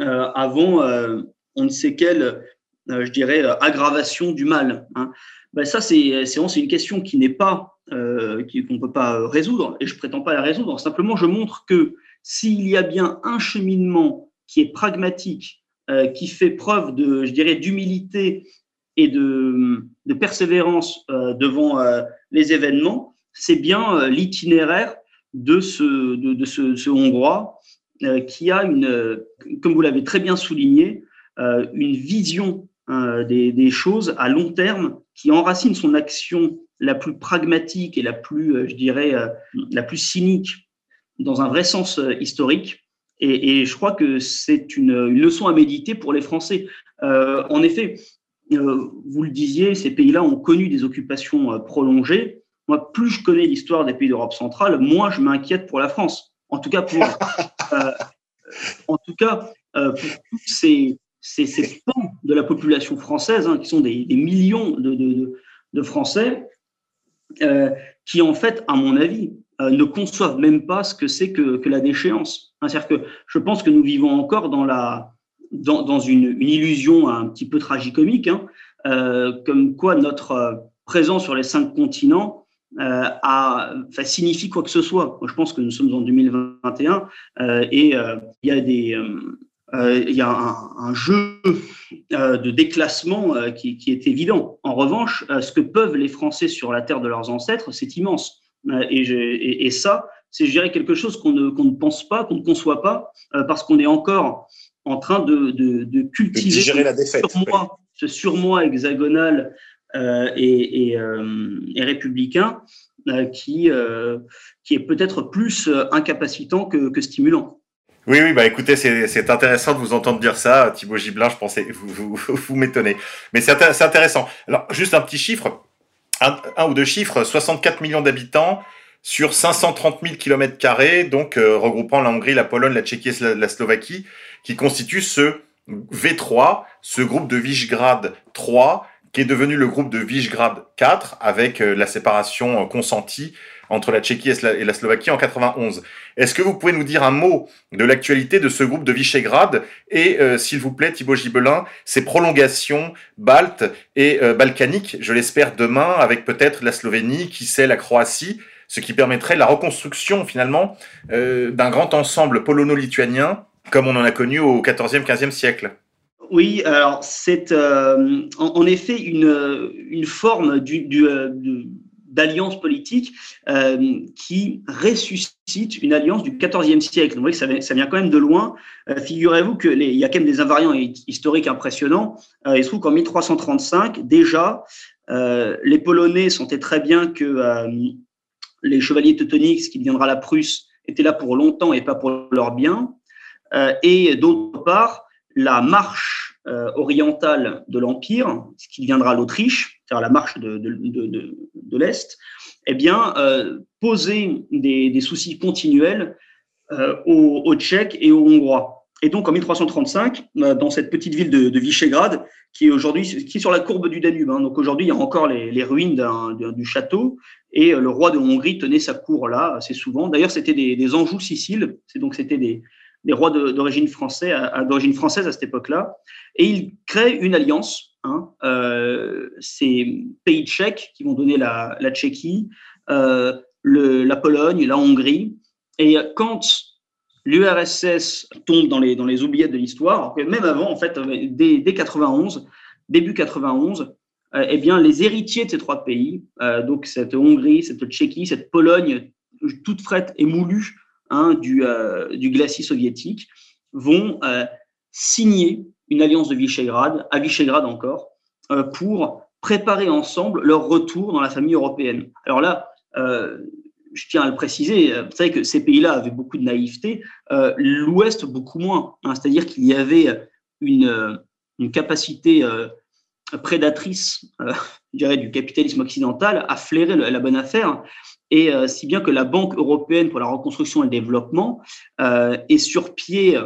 euh, avant euh, on ne sait quelle, euh, je dirais, euh, aggravation du mal. Hein. Ben ça, c'est, c'est, c'est une question qui n'est pas, euh, qui, qu'on ne peut pas résoudre, et je ne prétends pas la résoudre. Simplement, je montre que s'il y a bien un cheminement qui est pragmatique, euh, qui fait preuve de, je dirais, d'humilité et de, de persévérance euh, devant euh, les événements, c'est bien l'itinéraire de ce, de, de ce, ce Hongrois euh, qui a, une, comme vous l'avez très bien souligné, euh, une vision euh, des, des choses à long terme qui enracine son action la plus pragmatique et la plus, euh, je dirais, euh, la plus cynique dans un vrai sens euh, historique Et, et je crois que c'est une, une leçon à méditer pour les Français. Euh, en effet, euh, vous le disiez, ces pays-là ont connu des occupations euh, prolongées. Moi, plus je connais l'histoire des pays d'Europe centrale, moins je m'inquiète pour la France. En tout cas, pour, euh, en tout cas, euh, pour tous ces, ces, ces pans de la population française, hein, qui sont des, des millions de, de, de, de Français, euh, qui, en fait, à mon avis, euh, ne conçoivent même pas ce que c'est que, que la déchéance. Hein, c'est-à-dire que je pense que nous vivons encore dans la... dans, dans une, une illusion un petit peu tragicomique, hein, euh, comme quoi notre présence sur les cinq continents euh, a, enfin, signifie quoi que ce soit. Moi, je pense que nous sommes en deux mille vingt et un euh, et il euh, y a des, il euh, y a un, un jeu euh, de déclassement euh, qui, qui est évident. En revanche, euh, ce que peuvent les Français sur la terre de leurs ancêtres, c'est immense. Euh, et, je, et, et ça, c'est, je dirais, quelque chose qu'on ne, qu'on ne pense pas, qu'on ne conçoit pas, euh, parce qu'on est encore en train de, de, de cultiver de la défaite, surmoi, ouais. ce surmoi hexagonal euh, et, et, euh, et républicain euh, qui, euh, qui est peut-être plus incapacitant que, que stimulant. Oui, oui, bah écoutez, c'est, c'est intéressant de vous entendre dire ça, Thibaud Gibelin, je pensais, vous, vous, vous m'étonnez. Mais c'est, c'est intéressant. Alors, juste un petit chiffre, un, un ou deux chiffres, soixante-quatre millions d'habitants sur cinq cent trente mille kilomètres carrés, donc euh, regroupant la Hongrie, la Pologne, la Tchéquie et la, la Slovaquie, qui constitue ce V trois, ce groupe de Visegrád trois, qui est devenu le groupe de Visegrád quatre, avec euh, la séparation euh, consentie entre la Tchéquie et la, et la Slovaquie en quatre-vingt-onze. Est-ce que vous pouvez nous dire un mot de l'actualité de ce groupe de Visegrád et, euh, s'il vous plaît, Thibaud Gibelin, ses prolongations baltes et euh, balkaniques, je l'espère demain, avec peut-être la Slovénie, qui sait, la Croatie, ce qui permettrait la reconstruction, finalement, euh, d'un grand ensemble polono-lituanien, comme on en a connu au quatorzième, quinzième siècle. Oui, alors c'est euh, en, en effet une, une forme du, du, euh, d'alliance politique euh, qui ressuscite une alliance du quatorzième siècle. Vous voyez que ça, ça vient quand même de loin. Euh, figurez-vous qu'il y a quand même des invariants historiques impressionnants. Euh, il se trouve qu'en mille trois cent trente-cinq, déjà, euh, les Polonais sentaient très bien que... Euh, les Chevaliers Teutoniques, ce qui deviendra la Prusse, étaient là pour longtemps et pas pour leurs biens. Euh, et d'autre part, la marche euh, orientale de l'Empire, ce qui deviendra l'Autriche, c'est-à-dire la marche de, de, de, de, de l'Est, eh bien, euh, posait des, des soucis continuels euh, aux, aux Tchèques et aux Hongrois. Et donc, en mille trois cent trente-cinq, dans cette petite ville de, de Visegrád, qui est aujourd'hui, qui est sur la courbe du Danube, hein, donc aujourd'hui, il y a encore les, les ruines d'un, d'un, du château, et le roi de Hongrie tenait sa cour là, assez souvent. D'ailleurs, c'était des, des Anjou-Sicile, c'est donc c'était des, des rois de, d'origine française, à, d'origine française à cette époque-là, et il crée une alliance, hein, euh, ces pays tchèques qui vont donner la, la Tchéquie, euh, le, la Pologne, la Hongrie, et quand l'U R S S tombe dans les, dans les oubliettes de l'histoire, même avant, en fait, dès, dès quatre-vingt-onze, début quatre-vingt-onze, euh, eh bien, les héritiers de ces trois pays, euh, donc cette Hongrie, cette Tchéquie, cette Pologne, toute frette et moulue, hein, du, euh, du glacis soviétique, vont euh, signer une alliance de Visegrád, à Visegrád encore, euh, pour préparer ensemble leur retour dans la famille européenne. Alors là, euh, je tiens à le préciser, vous savez que ces pays-là avaient beaucoup de naïveté, euh, l'Ouest beaucoup moins, hein, c'est-à-dire qu'il y avait une, une capacité euh, prédatrice, euh, je dirais, du capitalisme occidental à flairer le, la bonne affaire, et euh, si bien que la Banque européenne pour la reconstruction et le développement euh, est sur pied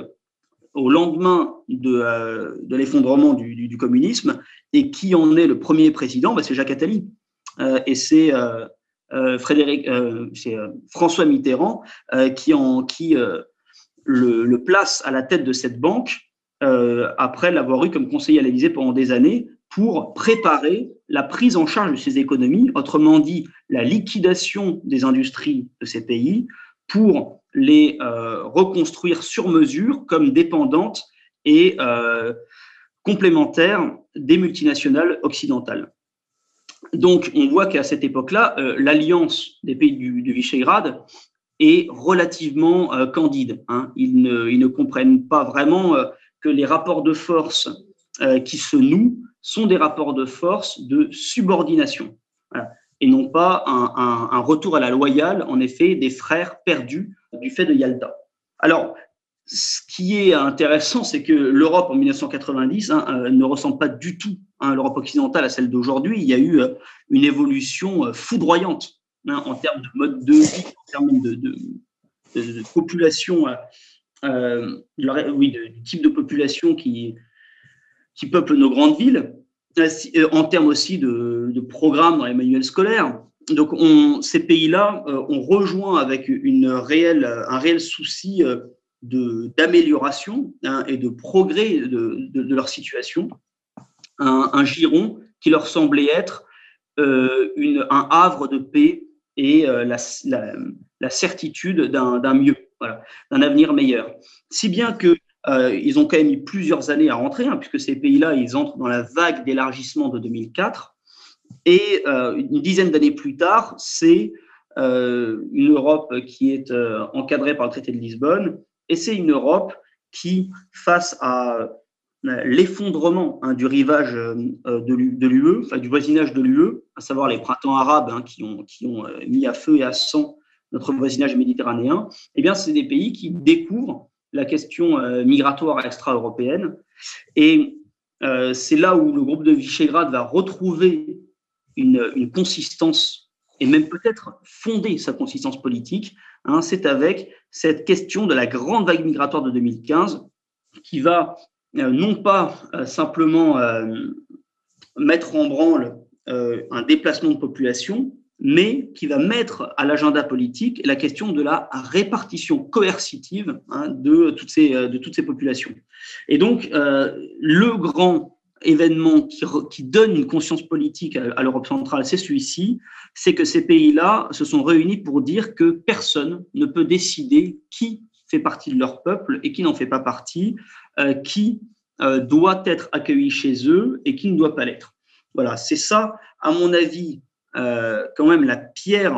au lendemain de, euh, de l'effondrement du, du, du communisme, et qui en est le premier président, bah, c'est Jacques Attali, euh, et c'est... Euh, Euh, Frédéric, euh, c'est euh, François Mitterrand euh, qui, en, qui euh, le, le place à la tête de cette banque euh, après l'avoir eu comme conseiller à l'Élysée pendant des années pour préparer la prise en charge de ces économies, autrement dit la liquidation des industries de ces pays pour les euh, reconstruire sur mesure comme dépendantes et euh, complémentaires des multinationales occidentales. Donc, on voit qu'à cette époque-là, euh, l'alliance des pays du, du Visegrád est relativement euh, candide. Hein. Ils ne, ils ne comprennent pas vraiment euh, que les rapports de force euh, qui se nouent sont des rapports de force de subordination, voilà, et non pas un, un, un retour à la loyale, en effet, des frères perdus du fait de Yalta. Alors, Ce qui est intéressant, c'est que l'Europe en mille neuf cent quatre-vingt-dix hein, ne ressemble pas du tout hein, l'Europe occidentale à celle d'aujourd'hui. Il y a eu une évolution foudroyante hein, en termes de mode de vie, en termes de, de, de, de population, euh, de, oui, du type de population qui, qui peuple nos grandes villes, en termes aussi de, de programmes dans les manuels scolaires. Donc, on, ces pays-là, on rejoint avec une réelle, un réel souci d'amélioration hein, et de progrès de, de, de leur situation, un, un giron qui leur semblait être euh, une, un havre de paix et euh, la, la, la certitude d'un mieux, voilà, d'un avenir meilleur. Si bien que euh, ils ont quand même mis plusieurs années à rentrer, hein, puisque ces pays-là, ils entrent dans la vague d'élargissement de deux mille quatre, et euh, une dizaine d'années plus tard, c'est euh, une Europe qui est euh, encadrée par le traité de Lisbonne. Et c'est une Europe qui, face à l'effondrement hein, du rivage de l'U E, enfin, du voisinage de l'U E, à savoir les printemps arabes hein, qui, ont, qui ont mis à feu et à sang notre voisinage méditerranéen, eh bien, c'est des pays qui découvrent la question euh, migratoire extra-européenne. Et euh, c'est là où le groupe de Visegrád va retrouver une, une consistance, et même peut-être fonder sa consistance politique, hein, c'est avec cette question de la grande vague migratoire de deux mille quinze qui va euh, non pas euh, simplement euh, mettre en branle euh, un déplacement de population, mais qui va mettre à l'agenda politique la question de la répartition coercitive hein, de, toutes ces, de toutes ces populations. Et donc, euh, le grand événement qui, qui donne une conscience politique à, à l'Europe centrale, c'est celui-ci, c'est que ces pays-là se sont réunis pour dire que personne ne peut décider qui fait partie de leur peuple et qui n'en fait pas partie, euh, qui euh, doit être accueilli chez eux et qui ne doit pas l'être. Voilà, c'est ça, à mon avis, euh, quand même la pierre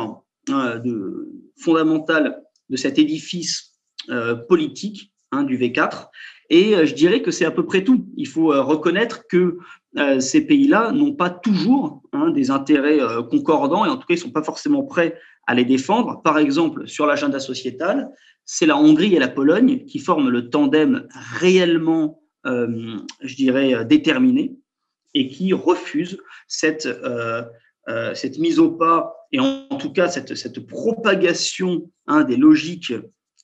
hein, de, fondamentale de cet édifice euh, politique hein, du V quatre. Et je dirais que c'est à peu près tout. Il faut reconnaître que euh, ces pays-là n'ont pas toujours hein, des intérêts euh, concordants, et en tout cas, ils ne sont pas forcément prêts à les défendre. Par exemple, sur l'agenda sociétal, c'est la Hongrie et la Pologne qui forment le tandem réellement, euh, je dirais, déterminé, et qui refusent cette, euh, euh, cette mise au pas, et en, en tout cas, cette, cette propagation hein, des logiques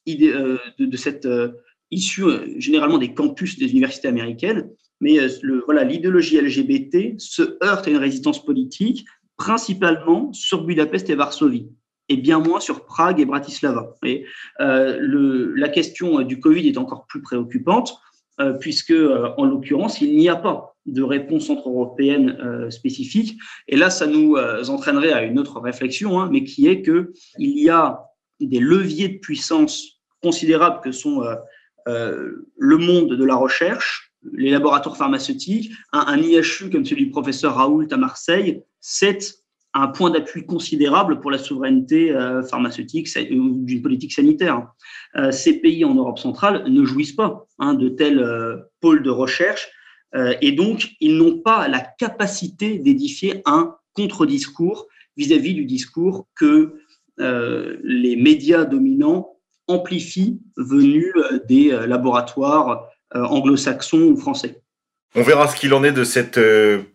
idées, euh, de, de cette... Euh, issus euh, généralement des campus des universités américaines, mais euh, le, voilà, l'idéologie L G B T se heurte à une résistance politique, principalement sur Budapest et Varsovie, et bien moins sur Prague et Bratislava. Et, euh, le, la question euh, du Covid est encore plus préoccupante, euh, puisque, euh, en l'occurrence, il n'y a pas de réponse centre-européenne euh, spécifique, et là, ça nous euh, entraînerait à une autre réflexion, hein, mais qui est qu'il y a des leviers de puissance considérables que sont... Euh, Euh, le monde de la recherche, les laboratoires pharmaceutiques, un, un I H U comme celui du professeur Raoult à Marseille, c'est un point d'appui considérable pour la souveraineté euh, pharmaceutique ou d'une politique sanitaire. Euh, ces pays en Europe centrale ne jouissent pas hein, de tels euh, pôles de recherche euh, et donc ils n'ont pas la capacité d'édifier un contre-discours vis-à-vis du discours que euh, les médias dominants amplifie venu des laboratoires anglo-saxons ou français. On verra ce qu'il en est de cette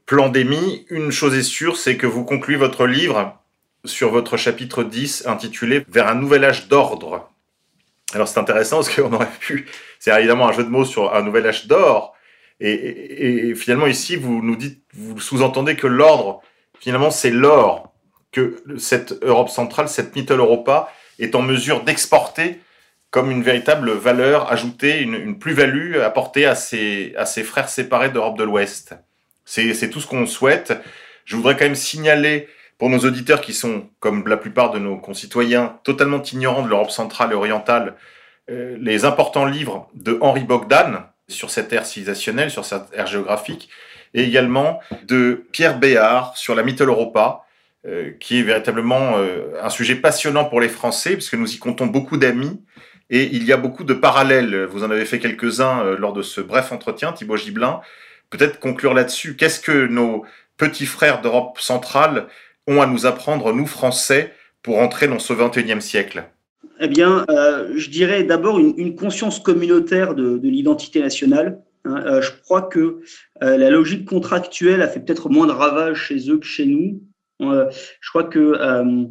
pandémie. Une chose est sûre, c'est que vous concluez votre livre sur votre chapitre dix intitulé « Vers un nouvel âge d'ordre ». Alors c'est intéressant parce qu'on aurait pu... C'est évidemment un jeu de mots sur un nouvel âge d'or. Et, et, et finalement ici, vous nous dites, vous sous-entendez que l'ordre, finalement c'est l'or, que cette Europe centrale, cette Mitteleuropa, est en mesure d'exporter comme une véritable valeur ajoutée, une, une plus-value apportée à ses, à ses frères séparés d'Europe de l'Ouest. C'est, c'est tout ce qu'on souhaite. Je voudrais quand même signaler pour nos auditeurs qui sont, comme la plupart de nos concitoyens, totalement ignorants de l'Europe centrale et orientale, euh, les importants livres de Henri Bogdan sur cette ère civilisationnelle, sur cette ère géographique, et également de Pierre Bayard sur la Mitteleuropa, Euh, qui est véritablement euh, un sujet passionnant pour les Français, puisque nous y comptons beaucoup d'amis, et il y a beaucoup de parallèles. Vous en avez fait quelques-uns euh, lors de ce bref entretien, Thibaud Gibelin. Peut-être conclure là-dessus. Qu'est-ce que nos petits frères d'Europe centrale ont à nous apprendre, nous Français, pour entrer dans ce vingt et unième siècle ? Eh bien, euh, je dirais d'abord une, une conscience communautaire de, de l'identité nationale. Hein, euh, je crois que euh, la logique contractuelle a fait peut-être moins de ravages chez eux que chez nous. Euh, je crois que euh,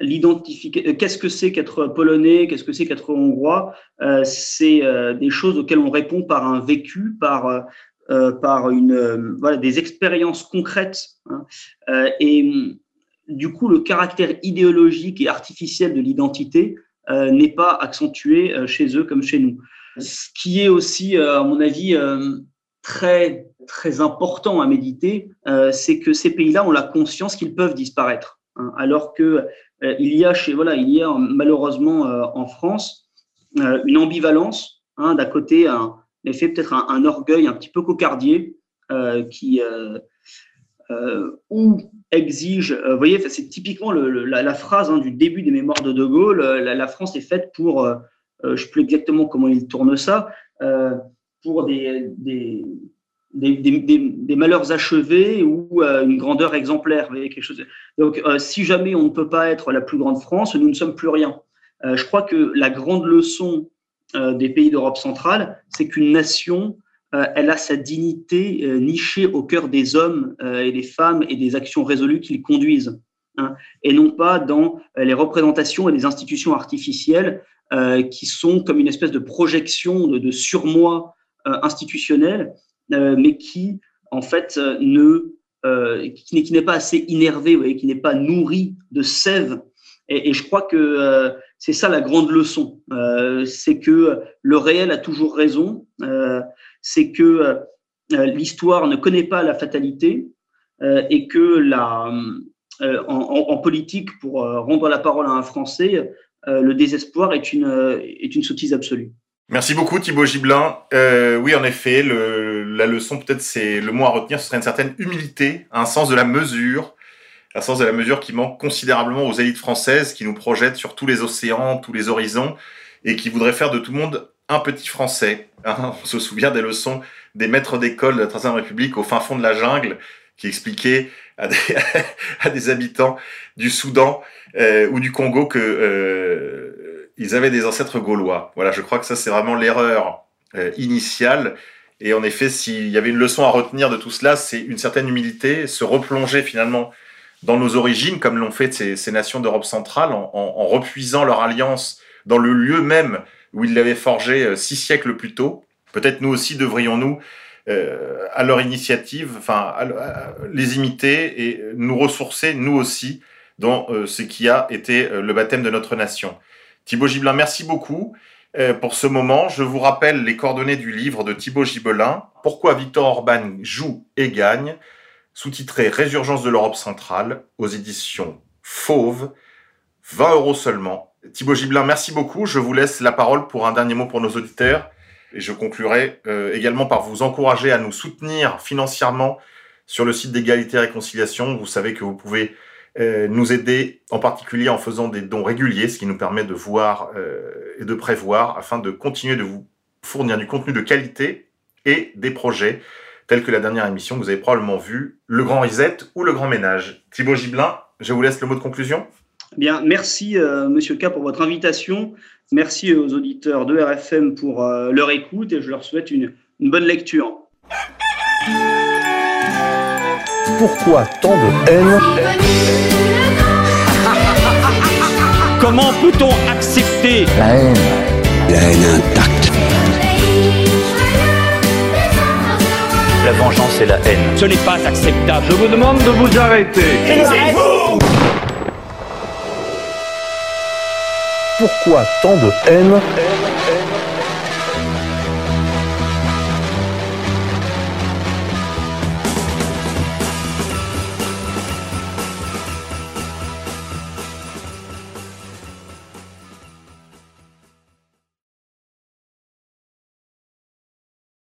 l'identification, qu'est-ce que c'est qu'être polonais, qu'est-ce que c'est qu'être hongrois, euh, c'est euh, des choses auxquelles on répond par un vécu, par euh, par une euh, voilà des expériences concrètes. Hein, euh, et du coup, le caractère idéologique et artificiel de l'identité Euh, n'est pas accentué euh, chez eux comme chez nous. Ce qui est aussi, euh, à mon avis, euh, très, très important à méditer, euh, c'est que ces pays-là ont la conscience qu'ils peuvent disparaître, hein, alors que euh, il y a chez, voilà, il y a malheureusement euh, en France euh, une ambivalence, hein, d'un côté un effet peut-être un, un orgueil un petit peu cocardier euh, qui euh, Euh, ou exige, vous euh, voyez, c'est typiquement le, le, la, la phrase hein, du début des Mémoires de De Gaulle, la, la France est faite pour, euh, je ne sais plus exactement comment il tourne ça, euh, pour des, des, des, des, des, des malheurs achevés ou euh, une grandeur exemplaire, vous voyez, quelque chose. Donc, euh, si jamais on ne peut pas être la plus grande France, nous ne sommes plus rien. Euh, je crois que la grande leçon euh, des pays d'Europe centrale, c'est qu'une nation, Euh, elle a sa dignité euh, nichée au cœur des hommes euh, et des femmes et des actions résolues qu'ils conduisent, hein, et non pas dans euh, les représentations et les institutions artificielles euh, qui sont comme une espèce de projection de, de surmoi euh, institutionnel, euh, mais qui, en fait, euh, ne, euh, qui, qui n'est pas assez innervé, vous voyez, qui n'est pas nourri de sève. Et, et je crois que euh, c'est ça la grande leçon, euh, c'est que le réel a toujours raison, euh, c'est que euh, l'histoire ne connaît pas la fatalité euh, et que la, euh, en, en politique, pour euh, rendre la parole à un Français, euh, le désespoir est une, euh, est une sottise absolue. Merci beaucoup Thibaud Gibelin. Euh, oui, en effet, le, la leçon, peut-être c'est le mot à retenir, ce serait une certaine humilité, un sens de la mesure, un sens de la mesure qui manque considérablement aux élites françaises qui nous projettent sur tous les océans, tous les horizons et qui voudraient faire de tout le monde un petit Français. Hein, on se souvient des leçons des maîtres d'école de la Troisième République au fin fond de la jungle qui expliquaient à des, à des habitants du Soudan euh, ou du Congo que euh, ils avaient des ancêtres gaulois. Voilà, je crois que ça c'est vraiment l'erreur euh, initiale. Et en effet, s'il y avait une leçon à retenir de tout cela, c'est une certaine humilité, se replonger finalement dans nos origines, comme l'ont fait ces, ces nations d'Europe centrale, en, en, en repuisant leur alliance dans le lieu même où ils l'avaient forgé six siècles plus tôt. Peut-être nous aussi devrions-nous, euh, à leur initiative, enfin, à, à les imiter et nous ressourcer, nous aussi, dans euh, ce qui a été euh, le baptême de notre nation. Thibaud Gibelin, merci beaucoup euh, pour ce moment. Je vous rappelle les coordonnées du livre de Thibaud Gibelin, « Pourquoi Viktor Orbán joue et gagne », sous-titré « Résurgence de l'Europe centrale » aux éditions FAUVE, vingt euros seulement. Thibaud Gibelin, merci beaucoup. Je vous laisse la parole pour un dernier mot pour nos auditeurs. Et je conclurai euh, également par vous encourager à nous soutenir financièrement sur le site d'Égalité et Réconciliation. Vous savez que vous pouvez euh, nous aider, en particulier en faisant des dons réguliers, ce qui nous permet de voir euh, et de prévoir afin de continuer de vous fournir du contenu de qualité et des projets tels que la dernière émission que vous avez probablement vue, Le Grand Reset ou Le Grand Ménage. Thibaud Gibelin, je vous laisse le mot de conclusion. Bien, merci euh, Monsieur K pour votre invitation. Merci aux auditeurs de R F M pour euh, leur écoute et je leur souhaite une, une bonne lecture. Pourquoi tant de haine? Comment peut-on accepter la haine? La haine intacte. La vengeance et la haine. Ce n'est pas acceptable. Je vous demande de vous arrêter. Taisez-vous! Pourquoi tant de haine ?